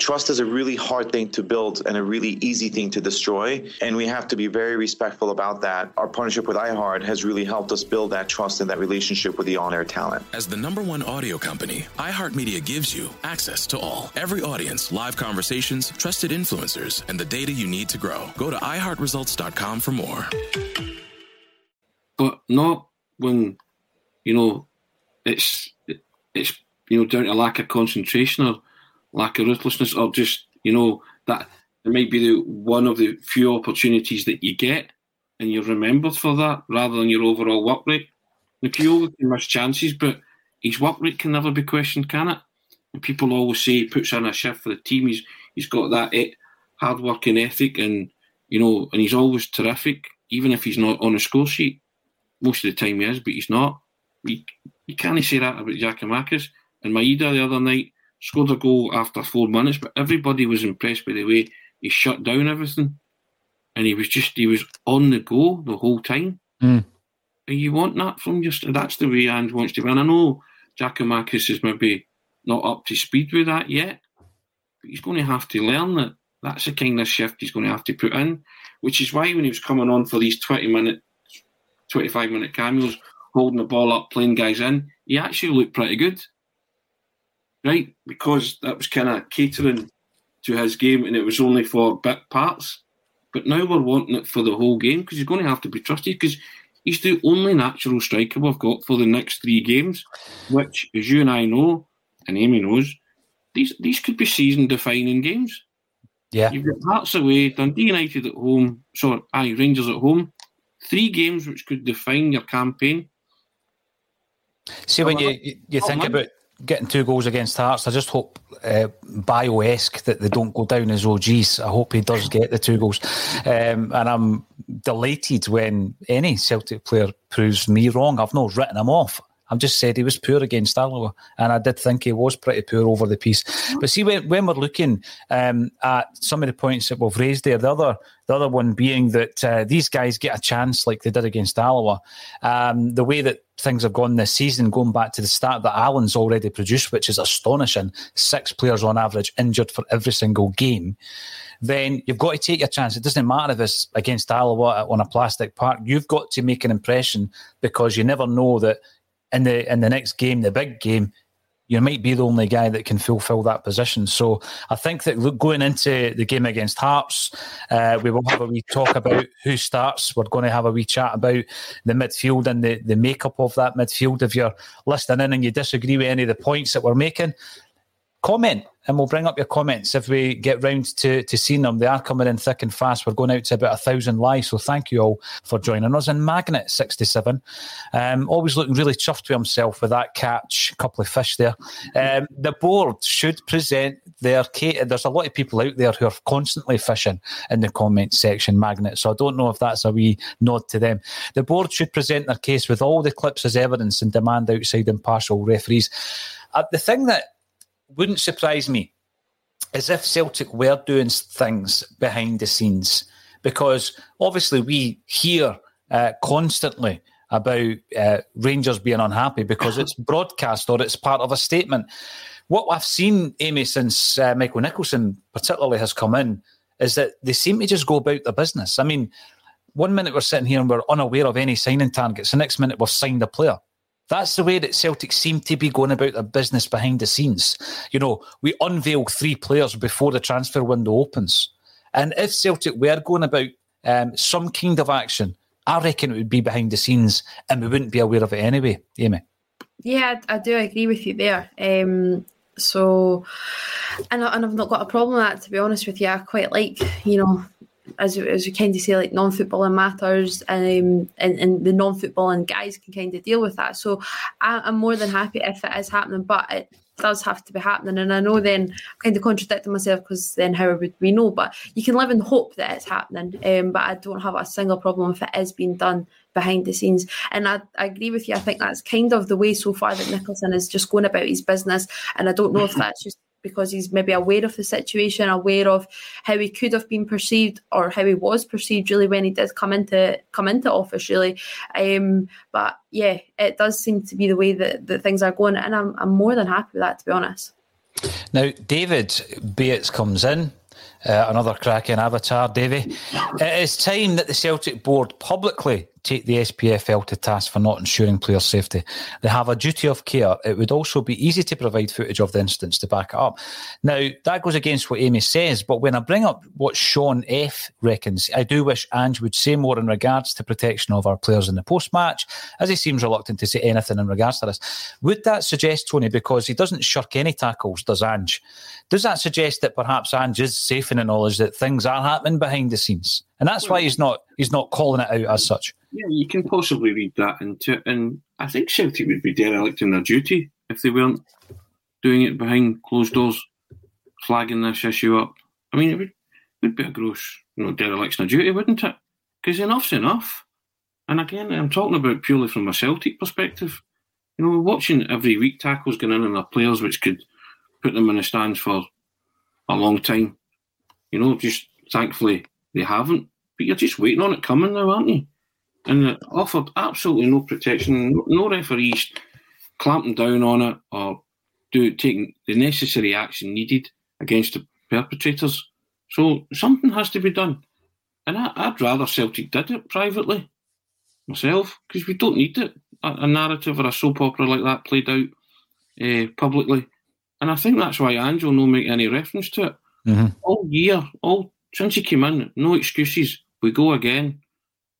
Trust is a really hard thing to build and a really easy thing to destroy, and we have to be very respectful about that. Our partnership with iHeart has really helped us build that trust and that relationship with the on-air talent. As the number one audio company, iHeartMedia gives you access to all. Every audience, live conversations, trusted influencers, and the data you need to grow. Go to i heart results dot com for more. But not when, you know, it's, it's you know, down to lack of concentration or lack of ruthlessness, or just, you know, that it might be the, one of the few opportunities that you get, and you're remembered for that rather than your overall work rate. Now, Kyogo can miss chances, but his work rate can never be questioned, can it? And people always say he puts in a shift for the team. He's he's got that et- hard working ethic, and you know, and he's always terrific, even if he's not on the score sheet. Most of the time he is, but he's not. You, you can't say that about Giakoumakis. And Maeda the other night scored a goal after four minutes, but everybody was impressed by the way he shut down everything. And he was just, he was on the go the whole time. Mm. And you want that from your, that's the way Ange wants to win. I know Giakoumakis is maybe not up to speed with that yet, but he's going to have to learn that that's the kind of shift he's going to have to put in, which is why when he was coming on for these twenty minute, twenty-five minute cameos, holding the ball up, playing guys in, he actually looked pretty good. Right, because that was kind of catering to his game, and it was only for bit parts. But now we're wanting it for the whole game, because he's going to have to be trusted, because he's the only natural striker we've got for the next three games, which, as you and I know, and Amy knows, these these could be season-defining games. Yeah, you've got Hearts away, Dundee United at home, sorry, aye, Rangers at home. Three games which could define your campaign. See, so when you you, you think month, about getting two goals against Hearts, I just hope uh, bio-esque that they don't go down as O Gs. I hope he does get the two goals. Um, and I'm delighted when any Celtic player proves me wrong. I've not written him off. I've just said he was poor against Alloa, and I did think he was pretty poor over the piece. But see, when, when we're looking um, at some of the points that we've raised there, the other the other one being that uh, these guys get a chance like they did against Alloa. Um, the way that things have gone this season, going back to the stat that Alan's already produced, which is astonishing, six players on average injured for every single game, then you've got to take your chance. It doesn't matter if it's against Alloa on a plastic park. You've got to make an impression, because you never know that in the in the next game, the big game, you might be the only guy that can fulfil that position. So I think that going into the game against Hearts, uh, we will have a wee talk about who starts. We're going to have a wee chat about the midfield and the, the makeup of that midfield. If you're listening in and you disagree with any of the points that we're making, comment and we'll bring up your comments if we get round to, to seeing them. They are coming in thick and fast. We're going out to about a thousand live, so thank you all for joining us. And Magnet sixty-seven, um, always looking really chuffed with himself with that catch, a couple of fish there. Um, the board should present their catered. There's a lot of people out there who are constantly fishing in the comments section, Magnet, so I don't know if that's a wee nod to them. The board should present their case with all the clips as evidence and demand outside impartial referees. Uh, the thing that wouldn't surprise me is if Celtic were doing things behind the scenes, because obviously we hear uh, constantly about uh, Rangers being unhappy because it's broadcast or it's part of a statement. What I've seen, Amy, since uh, Michael Nicholson particularly has come in, is that they seem to just go about their business. I mean, one minute we're sitting here and we're unaware of any signing targets, the next minute we've signed a player. That's the way that Celtic seem to be going about their business behind the scenes. You know, we unveil three players before the transfer window opens. And if Celtic were going about um, some kind of action, I reckon it would be behind the scenes and we wouldn't be aware of it anyway. Amy? Yeah, I do agree with you there. Um, so, and, I, and I've not got a problem with that, to be honest with you. I quite like, you know, as as we kind of say, like non-footballing matters, um, and and the non-footballing guys can kind of deal with that. So I, I'm more than happy if it is happening, but it does have to be happening. And I know then I'm kind of contradicting myself because then how would we know? But you can live in hope that it's happening. Um, but I don't have a single problem if it is being done behind the scenes. And I, I agree with you. I think that's kind of the way so far that Nicholson is just going about his business. And I don't know if that's just because he's maybe aware of the situation, aware of how he could have been perceived or how he was perceived really when he did come into come into office really. Um, but yeah, it does seem to be the way that, that things are going, and I'm, I'm more than happy with that, to be honest. Now, David Bates comes in, uh, another cracking avatar, Davey. It is time that the Celtic board publicly take the S P F L to task for not ensuring player safety. They have a duty of care. It would also be easy to provide footage of the incidents to back it up. Now, that goes against what Amy says, but when I bring up what Sean F reckons, I do wish Ange would say more in regards to protection of our players in the post-match, as he seems reluctant to say anything in regards to this. Would that suggest, Tony, because he doesn't shirk any tackles, does Ange, does that suggest that perhaps Ange is safe in the knowledge that things are happening behind the scenes? And that's why he's not he's not calling it out as such. Yeah, you can possibly read that into it. And I think Celtic would be derelict in their duty if they weren't doing it behind closed doors, flagging this issue up. I mean, it would, it would be a gross, you know, dereliction of duty, wouldn't it? Because enough's enough. And again, I'm talking about purely from a Celtic perspective. You know, we're watching every week tackles going in on their players, which could put them in the stands for a long time. You know, just thankfully they haven't. But you're just waiting on it coming now, aren't you? And it offered absolutely no protection, no, no referees clamping down on it or do, taking the necessary action needed against the perpetrators. So something has to be done. And I, I'd rather Celtic did it privately, myself, because we don't need it, a, a narrative or a soap opera like that played out uh, publicly. And I think that's why Ange will not make any reference to it. Mm-hmm. All year, all since he came in, no excuses. We go again.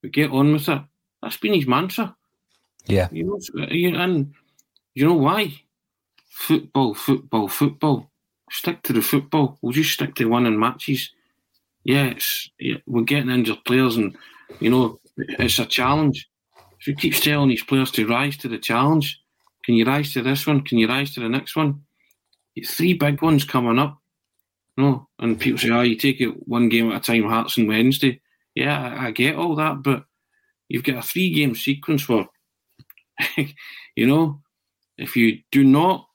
We get on with it. That's been his mantra. Yeah. You know, and you know why? Football, football, football. Stick to the football. We'll just stick to winning matches. Yeah, it's, yeah, we're getting injured players and, you know, it's a challenge. So he keeps telling his players to rise to the challenge. Can you rise to this one? Can you rise to the next one? It's three big ones coming up. No, and people say, oh, you take it one game at a time, Hearts and Wednesday. Yeah, I get all that, but you've got a three-game sequence where, you know, if you do not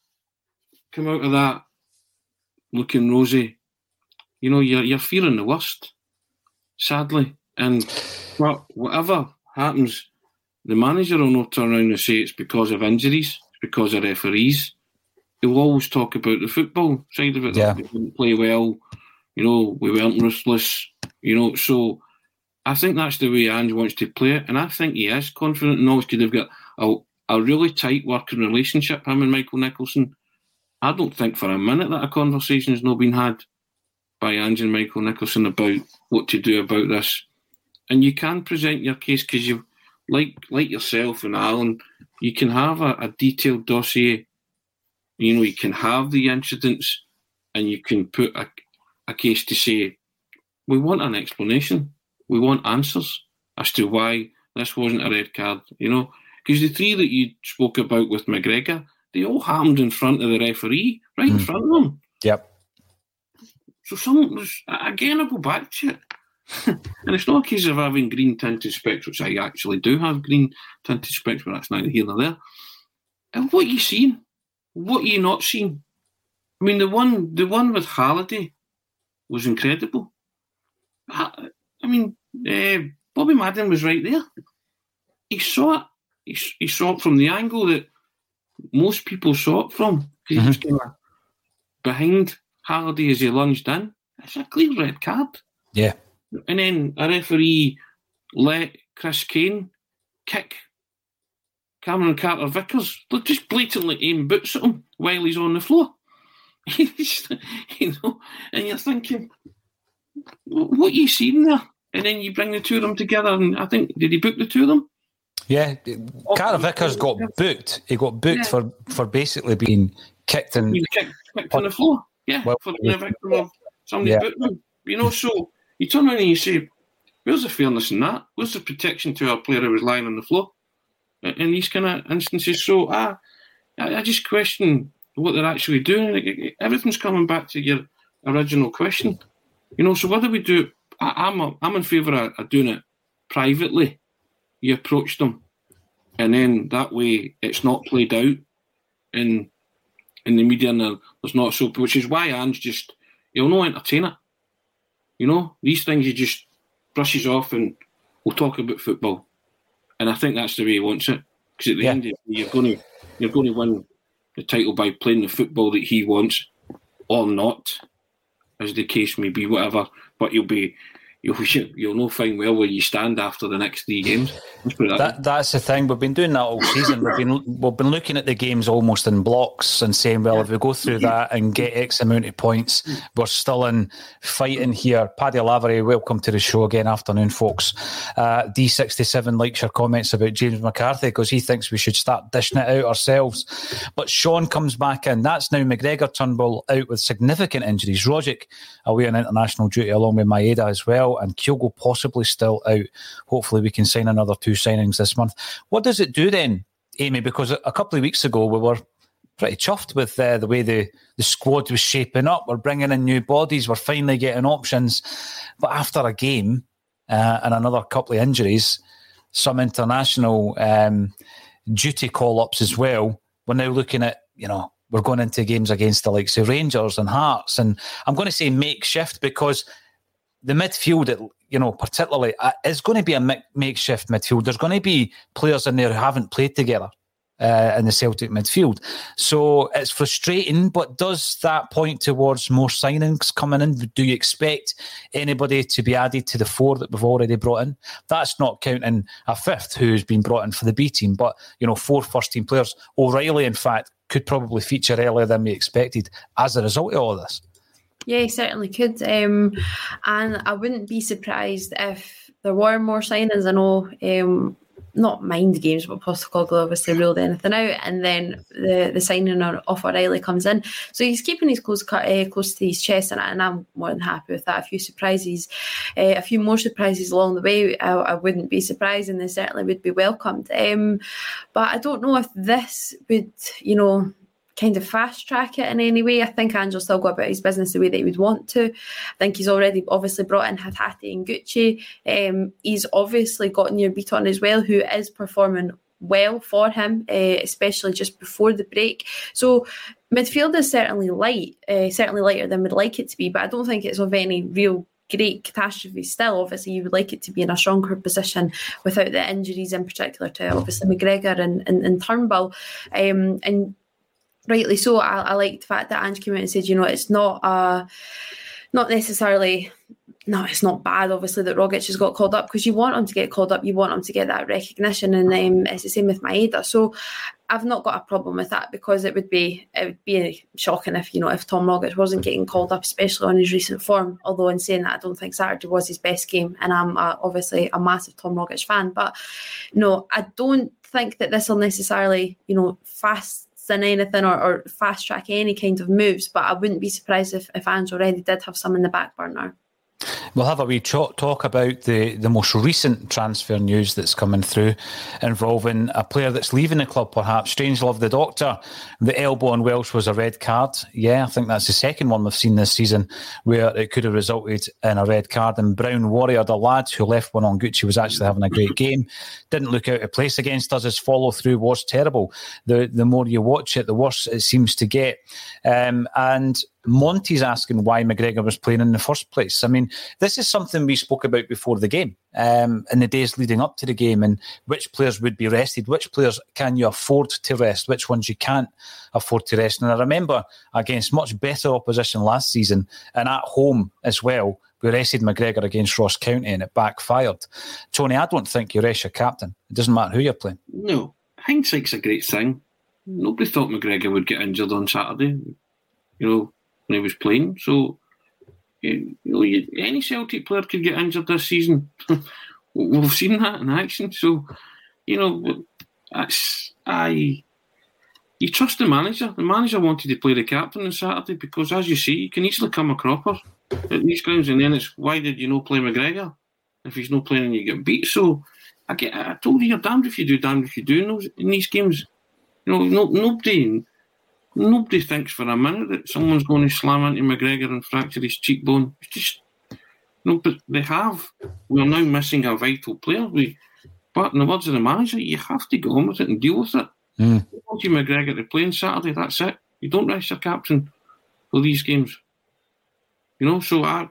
come out of that looking rosy, you know, you're you're fearing the worst, sadly. And well, whatever happens, the manager will not turn around and say it's because of injuries, it's because of referees. They'll always talk about the football side of it. Yeah. They didn't play well, you know, we weren't ruthless, you know, so I think that's the way Ange wants to play it, and I think he is confident in those because they've got a, a really tight working relationship, him and Michael Nicholson. I don't think for a minute that a conversation has not been had by Ange and Michael Nicholson about what to do about this. And you can present your case because you, like like yourself and Alan, you can have a, a detailed dossier. You know, you can have the incidents, and you can put a, a case to say, we want an explanation. We want answers as to why this wasn't a red card, you know. Because the three that you spoke about with McGregor, they all happened in front of the referee, right mm. in front of him. Yep. So someone was, again, I go back to it. And it's not a case of having green-tinted specs, which I actually do have green-tinted specs, but that's neither here nor there. And what are you seeing? What are you not seeing? I mean, the one the one with Halliday was incredible. I, I mean, uh, Bobby Madden was right there. He saw it. He, he saw it from the angle that most people saw it from. He mm-hmm. was kind of behind Halliday as he lunged in. It's a clear red card. Yeah. And then a referee let Chris Kane kick Cameron Carter-Vickers. They're just blatantly aim boots at him while he's on the floor. You know, and you're thinking, what are you seeing there? And then you bring the two of them together, and I think, did he book the two of them? Yeah, Carter-Vickers got booked. He got booked yeah. for, for basically being kicked and kicked, kicked on the floor. Yeah, well, for being a victim of somebody yeah. booting him. You know, so... You turn around and you say, where's the fairness in that? Where's the protection to our player who was lying on the floor? In these kind of instances. So I, I just question what they're actually doing. Everything's coming back to your original question. You know, so whether we do... I, I'm a, I'm in favour of, of doing it privately. You approach them. And then that way it's not played out in in the media, and there's not so... Which is why Ange just... He'll not entertain it. You know, these things he just brushes off and we'll talk about football. And I think that's the way he wants it. Because at the yeah. end of the day, you're going to you're going to win the title by playing the football that he wants or not, as the case may be, whatever. But you'll be you'll you'll know fine well where you stand after the next three games. That that, that's the thing. We've been doing that all season. We've been we've been looking at the games almost in blocks and saying, well, if we go through that and get X amount of points, we're still in fighting here. Paddy Lavery, welcome to the show again. Afternoon, folks. Uh, D sixty-seven likes your comments about James McCarthy because he thinks we should start dishing it out ourselves. But Sean comes back in. That's now McGregor, Turnbull out with significant injuries. Rogic away on international duty along with Maeda as well. And Kyogo possibly still out. Hopefully we can sign another two signings this month. What does it do then, Amy? Because a couple of weeks ago we were pretty chuffed with uh, the way the, the squad was shaping up. We're bringing in new bodies. We're finally getting options. But after a game uh, and another couple of injuries, some international um, duty call-ups as well, we're now looking at, you know, we're going into games against the likes of Rangers and Hearts. And I'm going to say makeshift because... The midfield, you know, particularly, uh, is going to be a mi- makeshift midfield. There's going to be players in there who haven't played together uh, in the Celtic midfield. So it's frustrating, but does that point towards more signings coming in? Do you expect anybody to be added to the four that we've already brought in? That's not counting a fifth who's been brought in for the B team, but, you know, four first-team players. O'Reilly, in fact, could probably feature earlier than we expected as a result of all of this. Yeah, he certainly could. Um, and I wouldn't be surprised if there were more signings. I know, um, not mind games, but Postecoglou obviously ruled anything out. And then the, the signing off O'Reilly comes in. So he's keeping his close cut, uh, close to his chest, and, and I'm more than happy with that. A few surprises, uh, a few more surprises along the way, I, I wouldn't be surprised, and they certainly would be welcomed. Um, but I don't know if this would, you know... kind of fast track it in any way. I think Ange's still go about his business the way that he would want to. I think he's already obviously brought in Hatate and Gucci. Um, he's obviously got Near Beat on as well, who is performing well for him, uh, especially just before the break. So midfield is certainly light, uh, certainly lighter than we'd like it to be, but I don't think it's of any real great catastrophe still. Obviously you would like it to be in a stronger position without the injuries, in particular to obviously McGregor and, and, and Turnbull. Um, and rightly so. I, I like the fact that Ange came out and said, you know, it's not uh, not necessarily... No, it's not bad, obviously, that Rogic has got called up because you want him to get called up. You want him to get that recognition, and um, it's the same with Maeda. So I've not got a problem with that because it would be it would be shocking if, you know, if Tom Rogic wasn't getting called up, especially on his recent form. Although in saying that, I don't think Saturday was his best game, and I'm uh, obviously a massive Tom Rogic fan. But no, I don't think that this will necessarily, you know, fast than anything, or, or fast track any kind of moves. But I wouldn't be surprised if, if Ange already did have some in the back burner. We'll have a wee talk, talk about the, the most recent transfer news that's coming through involving a player that's leaving the club, perhaps. Strangelove, the doctor. The elbow on Welsh was a red card. Yeah, I think that's the second one we've seen this season where it could have resulted in a red card. And Brown Warrior, the lad who left one on Gucci, was actually having a great game. Didn't look out of place against us. His follow-through was terrible. The, the more you watch it, the worse it seems to get. Um, and... Monty's asking why McGregor was playing in the first place. I mean, this is something we spoke about before the game, um, in the days leading up to the game, and which players would be rested, which players can you afford to rest, which ones you can't afford to rest. And I remember against much better opposition last season, and at home as well, we rested McGregor against Ross County and it backfired. Tony, I don't think you rest your captain. It doesn't matter who you're playing. No, hindsight's a great thing. Nobody thought McGregor would get injured on Saturday, you know, he was playing, so you know, you, any Celtic player could get injured this season. We've seen that in action, so you know, that's, I you trust the manager. The manager wanted to play the captain on Saturday because, as you see, you can easily come a cropper at these grounds, and then it's why did you not play McGregor? If he's not playing, you get beat. So I get, I told you, you're damned if you do, damned if you do in, those, in these games. You know, no, nobody. Nobody thinks for a minute that someone's going to slam into McGregor and fracture his cheekbone. It's just no, but they have. We're now missing a vital player. We, but in the words of the manager, you have to go on with it and deal with it. Mm. You want your McGregor to play on Saturday, that's it. You don't rest your captain for these games. You know, so I,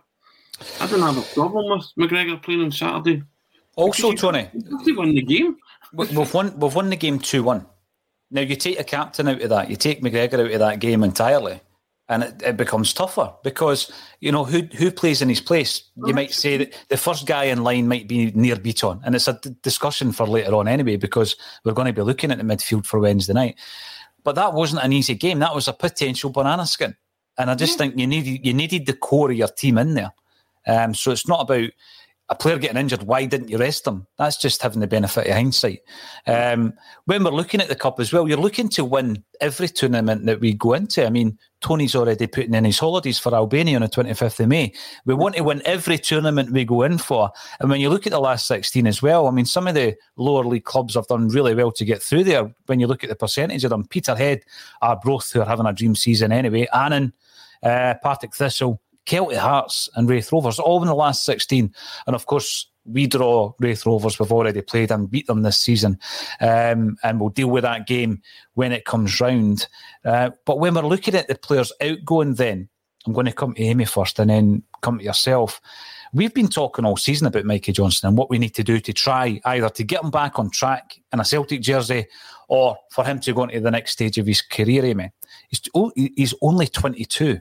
I don't have a problem with McGregor playing on Saturday. Also, Tony, you have to win the game. We've won. We've won the game two one. Now, you take a captain out of that, you take McGregor out of that game entirely, and it, it becomes tougher because, you know, who who plays in his place? You might say that the first guy in line might be Near Beaton, and it's a d- discussion for later on anyway because we're going to be looking at the midfield for Wednesday night. But that wasn't an easy game. That was a potential banana skin. And I just yeah. think you needed, you needed the core of your team in there. Um, so it's not about a player getting injured, why didn't you rest them? That's just having the benefit of hindsight. Um, when we're looking at the Cup as well, you're looking to win every tournament that we go into. I mean, Tony's already putting in his holidays for Albania on the twenty-fifth of May. We want to win every tournament we go in for. And when you look at the last sixteen as well, I mean, some of the lower league clubs have done really well to get through there. When you look at the percentage of them, Peterhead, Arbroath, who are having a dream season anyway, Annan, uh, Partick Thistle, Kelty Hearts and Raith Rovers, all in the last sixteen. And of course, we draw Raith Rovers. We've already played and beat them this season. Um, and we'll deal with that game when it comes round. Uh, but when we're looking at the players outgoing then, I'm going to come to Amy first and then come to yourself. We've been talking all season about Mikey Johnson and what we need to do to try either to get him back on track in a Celtic jersey or for him to go into the next stage of his career, Amy. He's, he's only twenty-two.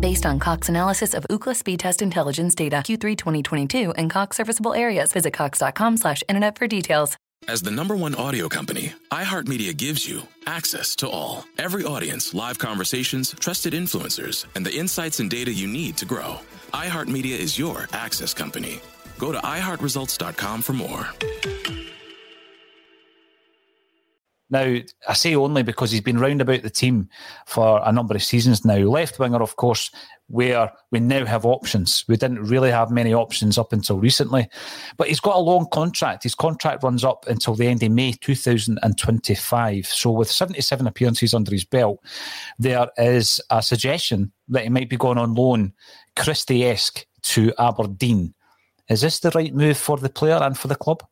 Based on Cox analysis of Ookla speed test intelligence data, Q three twenty twenty-two and Cox serviceable areas. Visit cox.com slash internet for details. As the number one audio company, iHeartMedia gives you access to all. Every audience, live conversations, trusted influencers, and the insights and data you need to grow. iHeartMedia is your access company. Go to i heart results dot com for more. Now, I say only because he's been round about the team for a number of seasons now. Left winger, of course, where we now have options. We didn't really have many options up until recently. But he's got a long contract. His contract runs up until the end of May two thousand twenty-five. So with seventy-seven appearances under his belt, there is a suggestion that he might be going on loan, Christie-esque, to Aberdeen. Is this the right move for the player and for the club?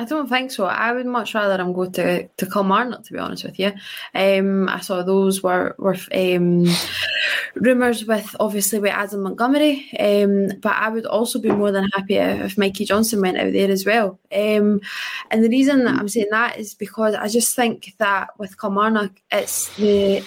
I don't think so. I would much rather him go to, to Kilmarnock, to be honest with you. Um, I saw those were, were um, rumours with, obviously, with Adam Montgomery. Um, but I would also be more than happy if Mikey Johnson went out there as well. Um, and the reason that I'm saying that is because I just think that with Kilmarnock, it's the...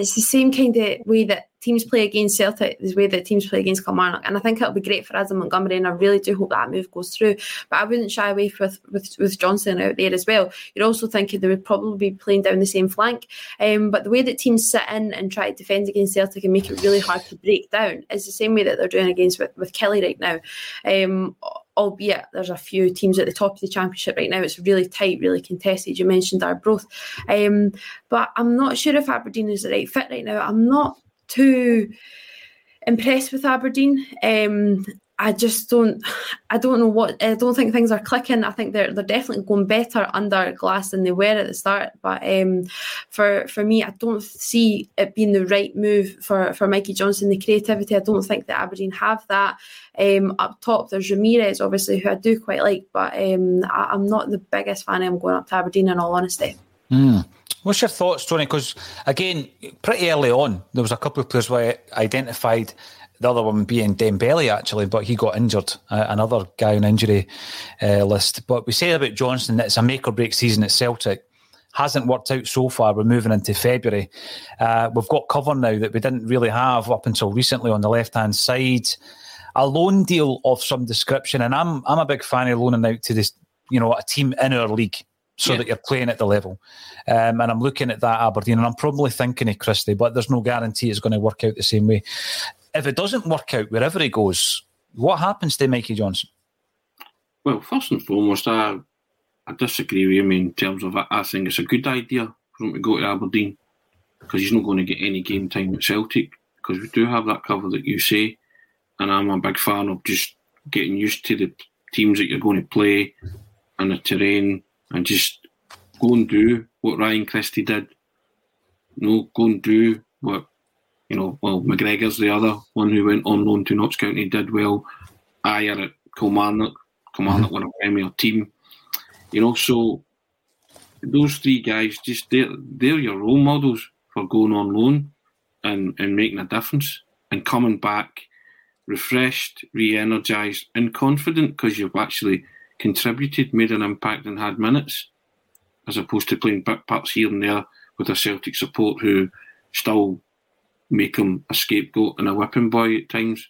it's the same kind of way that teams play against Celtic, the way that teams play against Kilmarnock. And I think it'll be great for Adam Montgomery, and I really do hope that move goes through. But I wouldn't shy away with, with, with Johnson out there as well. You're also thinking they would probably be playing down the same flank. Um, but the way that teams sit in and try to defend against Celtic and make it really hard to break down is the same way that they're doing against with, with Kelly right now. Um, albeit there's a few teams at the top of the Championship right now. It's really tight, really contested. You mentioned Arbroath. Um, but I'm not sure if Aberdeen is the right fit right now. I'm not too impressed with Aberdeen. Um, I just don't. I don't know what. I don't think things are clicking. I think they're they're definitely going better under glass than they were at the start. But um, for for me, I don't see it being the right move for for Mikey Johnson. The creativity, I don't think that Aberdeen have that. Um, up top, there's Ramirez, obviously, who I do quite like. But um, I, I'm not the biggest fan. I'm going up to Aberdeen, in all honesty. Mm. What's your thoughts, Tony? Because, again, pretty early on, there was a couple of players where I identified, the other one being Dembele, actually, but he got injured, uh, another guy on injury uh, list. But we say about Johnson that it's a make-or-break season at Celtic. Hasn't worked out so far. We're moving into February. Uh, we've got cover now that we didn't really have up until recently on the left-hand side. A loan deal of some description, and I'm I'm a big fan of loaning out to this, you know, a team in our league, so yeah. that you're playing at the level. Um, and I'm looking at that Aberdeen, and I'm probably thinking of Christie, but there's no guarantee it's going to work out the same way. If it doesn't work out, wherever he goes, what happens to Mikey Johnson? Well, first and foremost, I, I disagree with him in terms of I, I think it's a good idea for him to go to Aberdeen, because he's not going to get any game time at Celtic, because we do have that cover that you say, and I'm a big fan of just getting used to the teams that you're going to play and the terrain, and just go and do what Ryan Christie did. No, go and do what, you know, well, McGregor's the other one who went on loan to Notts County, did well. I are at Kilmarnock. Kilmarnock were a Premier team. You know, so those three guys, just they're, they're your role models for going on loan and, and making a difference and coming back refreshed, re-energised and confident, because you've actually contributed, made an impact and had minutes, as opposed to playing bit parts here and there with a Celtic support who still make him a scapegoat and a whipping boy at times.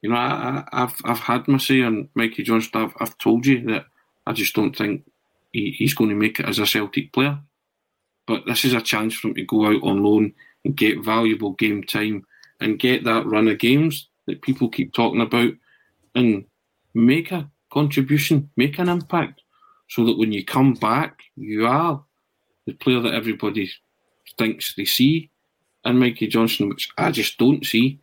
You know, I, I, I've I've had my say on Mikey Johnston. I've, I've told you that I just don't think he, he's going to make it as a Celtic player. But this is a chance for him to go out on loan and get valuable game time and get that run of games that people keep talking about and make a contribution, make an impact, so that when you come back, you are the player that everybody thinks they see. And Mikey Johnson, which I just don't see.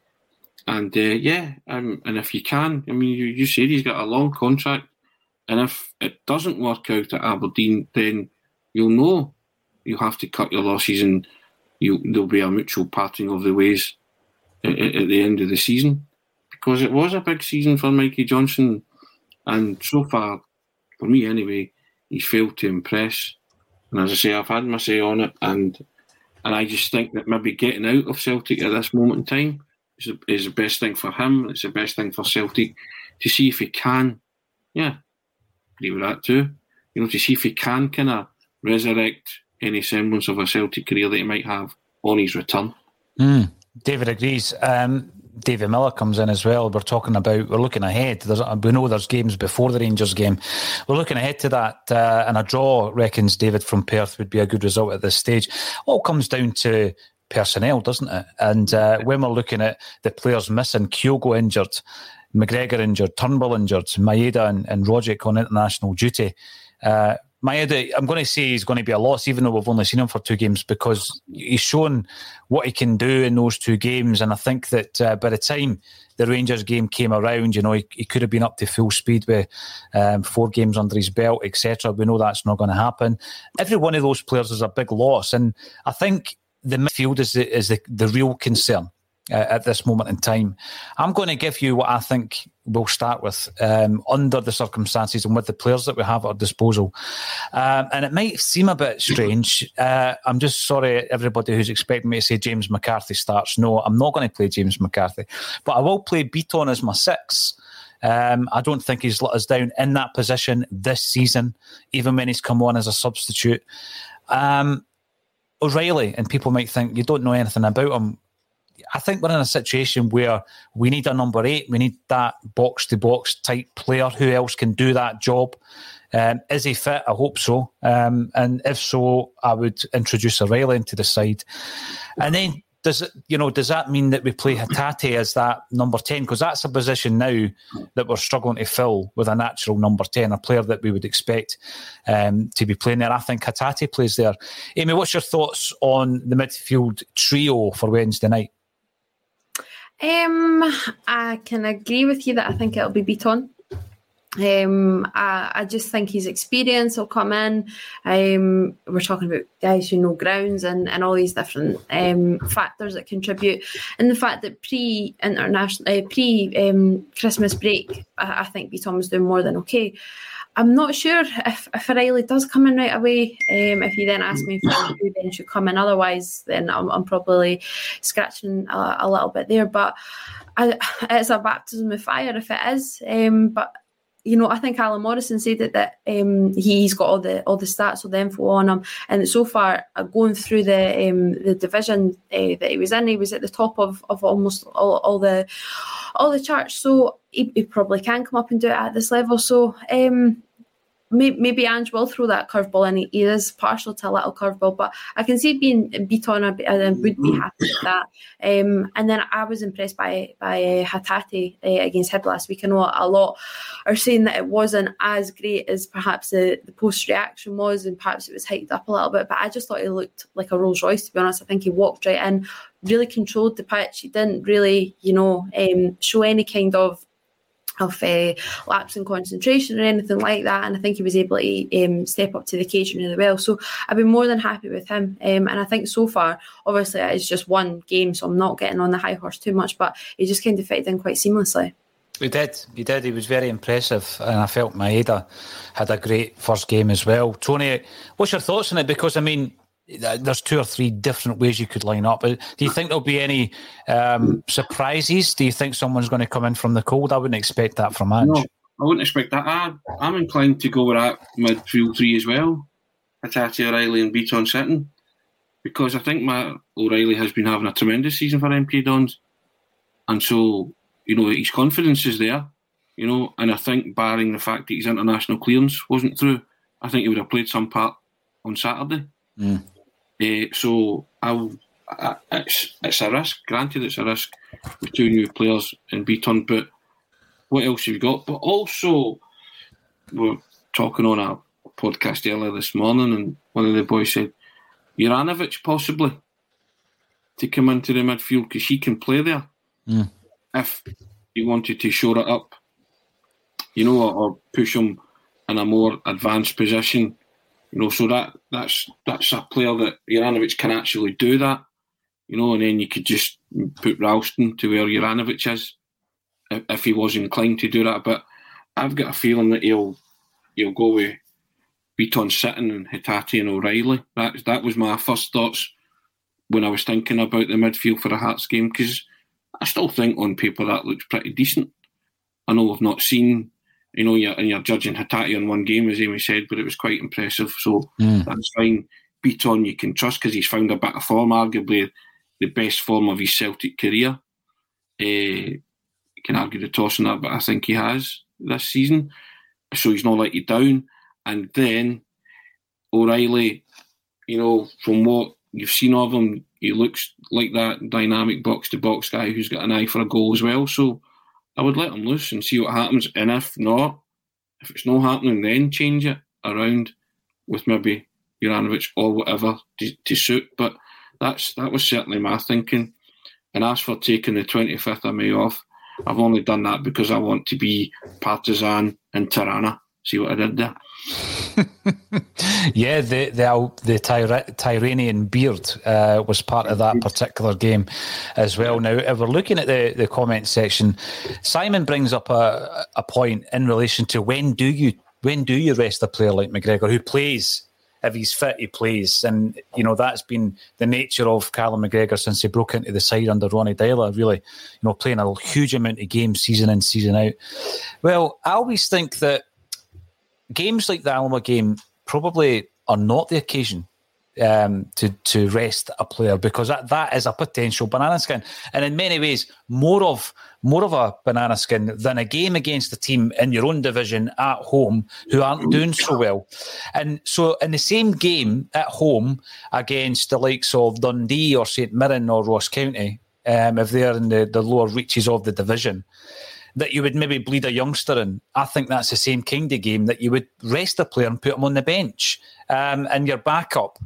And uh, yeah, um, and if you can, I mean, you, you said he's got a long contract, and if it doesn't work out at Aberdeen, then you'll know you'll have to cut your losses, and you, there'll be a mutual parting of the ways at, at the end of the season, because it was a big season for Mikey Johnson. And so far, for me anyway, he's failed to impress. And as I say, I've had my say on it. And and I just think that maybe getting out of Celtic at this moment in time is, is the best thing for him. It's the best thing for Celtic to see if he can, yeah, agree with that too, you know, to see if he can kind of resurrect any semblance of a Celtic career that he might have on his return. Mm, David agrees. Um David Miller comes in as well. We're talking about, we're looking ahead. There's, we know there's games before the Rangers game. We're looking ahead to that, uh, and a draw, reckons David from Perth, would be a good result at this stage. All comes down to personnel, doesn't it? And uh, when we're looking at the players missing, Kyogo injured, McGregor injured, Turnbull injured, Maeda and, and Rogic on international duty. Uh, Maeda, I'm going to say he's going to be a loss, even though we've only seen him for two games, because he's shown what he can do in those two games. And I think that uh, by the time the Rangers game came around, you know, he, he could have been up to full speed with um, four games under his belt, et cetera. We know that's not going to happen. Every one of those players is a big loss. And I think the midfield is the, is the, the real concern uh, at this moment in time. I'm going to give you what I think we'll start with, um, under the circumstances and with the players that we have at our disposal. Um, and it might seem a bit strange. Uh, I'm just sorry, everybody who's expecting me to say James McCarthy starts. No, I'm not going to play James McCarthy. But I will play Beaton as my six. Um, I don't think he's let us down in that position this season, even when he's come on as a substitute. Um, O'Reilly, and people might think you don't know anything about him. I think we're in a situation where we need a number eight. We need that box-to-box type player. Who else can do that job? Um, is he fit? I hope so. Um, and if so, I would introduce O'Reilly into the side. And then does it, you know, does that mean that we play Hatate as that number ten? Because that's a position now that we're struggling to fill with a natural number ten, a player that we would expect um, to be playing there. I think Hatate plays there. Amy, what's your thoughts on the midfield trio for Wednesday night? Um, I can agree with you that I think it'll be Beaton. Um, I, I just think his experience will come in. Um, we're talking about guys who know grounds and, and all these different um, factors that contribute. And the fact that pre-international, uh, pre-Christmas um, break, I, I think Beaton was doing more than okay. I'm not sure if, if O'Reilly does come in right away. Um, if you then ask me if he then should come in otherwise, then I'm, I'm probably scratching a, a little bit there. But I, it's a baptism of fire if it is. Um, but, you know, I think Alan Morrison said that, that um, he's got all the all the stats, all the info on him. And so far, uh, going through the um, the division uh, that he was in, he was at the top of, of almost all, all the all the charts. So he, he probably can come up and do it at this level. So... Um, Maybe Ange will throw that curveball in. He is partial to a little curveball, but I can see being beat on and would be happy with that. Um, and then I was impressed by by Hatate uh, against Hibs last week. I know a lot are saying that it wasn't as great as perhaps the, the post-reaction was, and perhaps it was hyped up a little bit, but I just thought he looked like a Rolls Royce, to be honest. I think he walked right in, really controlled the pitch. He didn't really, you know, um, show any kind of of a lapse in concentration or anything like that, and I think he was able to um, step up to the occasion really well. So I've been more than happy with him, um, and I think so far, obviously it's just one game, so I'm not getting on the high horse too much, but he just kind of fitted in quite seamlessly. He did, he did, he was very impressive, and I felt Maeda had a great first game as well. Tony, what's your thoughts on it? Because I mean, there's two or three different ways you could line up. Do you think there'll be any um, surprises? Do you think someone's going to come in from the cold? I wouldn't expect that from Ange. No, I wouldn't expect that. I, I'm inclined to go with that midfield three as well. Hatate, O'Reilly and Beaton sitting. Because I think Matt O'Reilly has been having a tremendous season for M K Dons. And so, you know, his confidence is there. You know, and I think barring the fact that his international clearance wasn't through, I think he would have played some part on Saturday. Mm. Uh, so I'll, I, it's, it's a risk. Granted, it's a risk with two new players in Beaton, but what else have you got? But also, we were talking on a podcast earlier this morning, and one of the boys said Juranovic possibly to come into the midfield because he can play there yeah. if he wanted to shore it up, you know, or, or push him in a more advanced position. You know, so that, that's that's a player that Juranovic can actually do that. You know, and then you could just put Ralston to where Juranovic is if, if he was inclined to do that. But I've got a feeling that he'll he'll go with Beaton sitting and Hatate and O'Reilly. That that was my first thoughts when I was thinking about the midfield for the Hearts game, because I still think on paper that looks pretty decent. I know I've not seen. You know, you're, and you're judging Hatate on one game, as Amy said, but it was quite impressive. So mm. that's fine. Beaton you can trust because he's found a bit of form, arguably the best form of his Celtic career. Uh, you can argue the toss on that, but I think he has this season. So he's not let you down. And then O'Reilly, you know, from what you've seen of him, he looks like that dynamic box-to-box guy who's got an eye for a goal as well. So I would let him loose and see what happens. And if not, if it's not happening, then change it around with maybe Juranovic or whatever to, to suit. But that's that was certainly my thinking. And as for taking the twenty-fifth of May off, I've only done that because I want to be partisan in Tirana. See what I did there? yeah, the the, the Tyra- Tyranian beard uh, was part of that particular game as well. Now, if we're looking at the, the comment section, Simon brings up a a point in relation to when do you when do you rest a player like McGregor who plays. If he's fit, he plays. And, you know, that's been the nature of Callum McGregor since he broke into the side under Ronnie Dyler, really, you know, playing a huge amount of games season in, season out. Well, I always think that games like the Alloa game probably are not the occasion um, to to rest a player, because that, that is a potential banana skin, and in many ways more of more of a banana skin than a game against a team in your own division at home who aren't doing so well. And so in the same game at home against the likes of Dundee or St Mirren or Ross County, um, if they're in the, the lower reaches of the division, that you would maybe bleed a youngster in. I think that's the same kind of game that you would rest a player and put him on the bench. Um, and your backup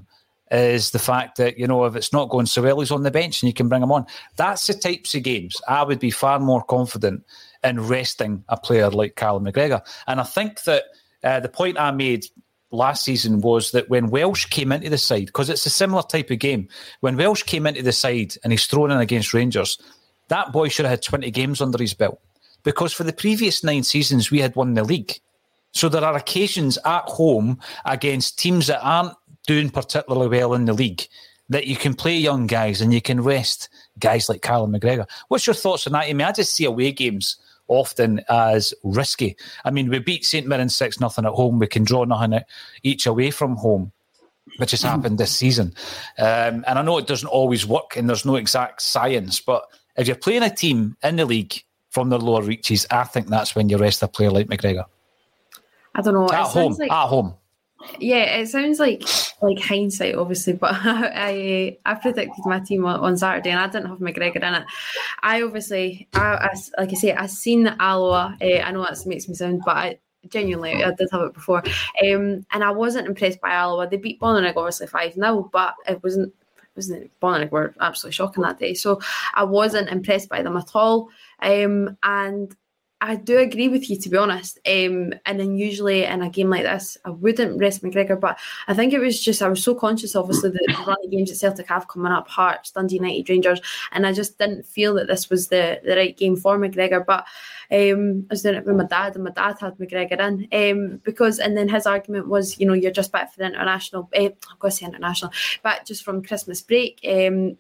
is the fact that, you know, if it's not going so well, he's on the bench and you can bring him on. That's the types of games I would be far more confident in resting a player like Callum McGregor. And I think that uh, the point I made last season was that when Welsh came into the side, because it's a similar type of game, when Welsh came into the side and he's thrown in against Rangers, that boy should have had twenty games under his belt. Because for the previous nine seasons, we had won the league. So there are occasions at home against teams that aren't doing particularly well in the league that you can play young guys and you can rest guys like Callum McGregor. What's your thoughts on that, Amy? I just see away games often as risky. I mean, we beat St Mirren six nothing at home. We can draw nothing each away from home, which has happened this season. Um, and I know it doesn't always work and there's no exact science, but if you're playing a team in the league from their lower reaches, I think that's when you rest a player like McGregor. I don't know. At home, like, at home. Yeah, it sounds like like hindsight, obviously, but I I predicted my team on Saturday and I didn't have McGregor in it. I obviously, I, I, like I say, I've seen Alloa. Uh, I know that makes me sound, but I genuinely, I did have it before. Um, and I wasn't impressed by Alloa. They beat Bonnyrigg, obviously, five nil, but it wasn't, wasn't it? Bonnyrigg were absolutely shocking that day. So I wasn't impressed by them at all. Um, and I do agree with you, to be honest. Um, and then usually in a game like this, I wouldn't rest McGregor, but I think it was just, I was so conscious, obviously, that the running games that Celtic have coming up, Hearts, Dundee United, Rangers, and I just didn't feel that this was the, the right game for McGregor. But um, I was doing it with my dad, and my dad had McGregor in, um, because, and then his argument was, you know, you're just back for the international, eh, I've got to say international, back just from Christmas break, um,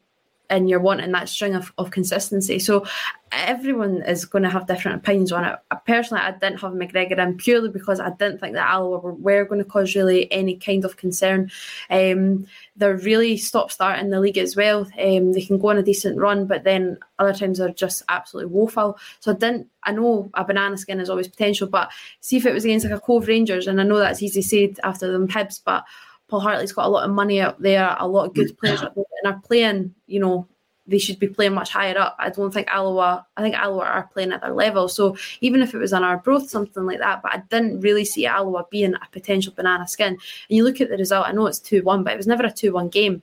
and you're wanting that string of, of consistency. So everyone is going to have different opinions on it. Personally, I didn't have McGregor in purely because I didn't think that Alloa were, were going to cause really any kind of concern. Um, they're really stop-start in the league as well. Um, they can go on a decent run, but then other times they're just absolutely woeful. So I didn't, I know a banana skin is always potential, but see if it was against like a Cove Rangers, and I know that's easy said after them Hibs, but Paul Hartley's got a lot of money out there, a lot of good players out there, and are playing, you know, they should be playing much higher up. I don't think Alloa, I think Alloa are playing at their level. So even if it was an Arbroath, something like that, but I didn't really see Alloa being a potential banana skin. And you look at the result, I know it's two one, but it was never a two one game.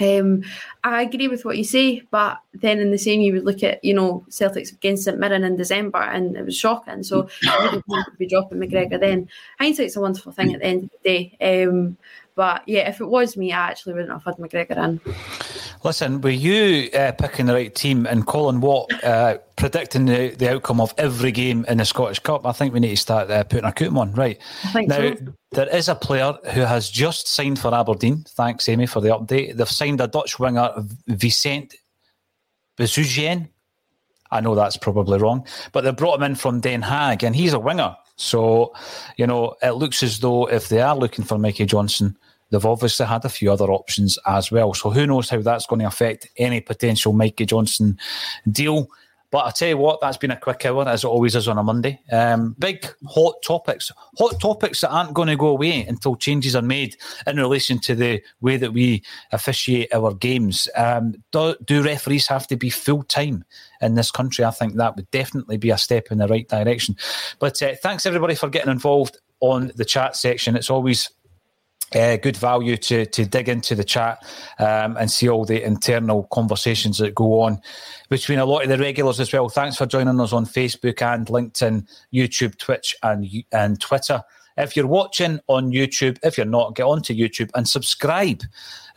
Um, I agree with what you say, but then in the same, you would look at, you know, Celtics against St Mirren in December, and it was shocking. So I wouldn't want to be dropping McGregor then. Hindsight's a wonderful thing at the end of the day. Um, but yeah, if it was me, I actually wouldn't have had McGregor in. Listen, were you uh, picking the right team and Colin Watt uh, predicting the, the outcome of every game in the Scottish Cup? I think we need to start uh, putting our coupon on, right? I think now, so. There is a player who has just signed for Aberdeen. Thanks, Amy, for the update. They've signed a Dutch winger, Vicent Bezugien. I know that's probably wrong, but they brought him in from Den Haag, and he's a winger. So, you know, it looks as though if they are looking for Mikey Johnson, they've obviously had a few other options as well. So who knows how that's going to affect any potential Mikey Johnson deal. But I tell you what, that's been a quick hour, as it always is on a Monday. Um, big hot topics. Hot topics that aren't going to go away until changes are made in relation to the way that we officiate our games. Um, do, do referees have to be full-time in this country? I think that would definitely be a step in the right direction. But uh, thanks, everybody, for getting involved on the chat section. It's always Uh, good value to to dig into the chat um, and see all the internal conversations that go on between a lot of the regulars as well. Thanks for joining us on Facebook and LinkedIn, YouTube, Twitch and and Twitter. If you're watching on YouTube, if you're not, get onto YouTube and subscribe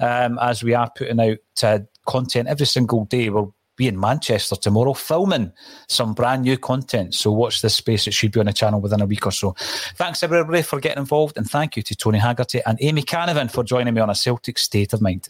um, as we are putting out uh, content every single day. We'll be in Manchester tomorrow filming some brand new content, so watch this space. It should be on the channel within a week or so. Thanks everybody for getting involved, and thank you to Tony Haggerty and Amy Canavan for joining me on A Celtic State of Mind.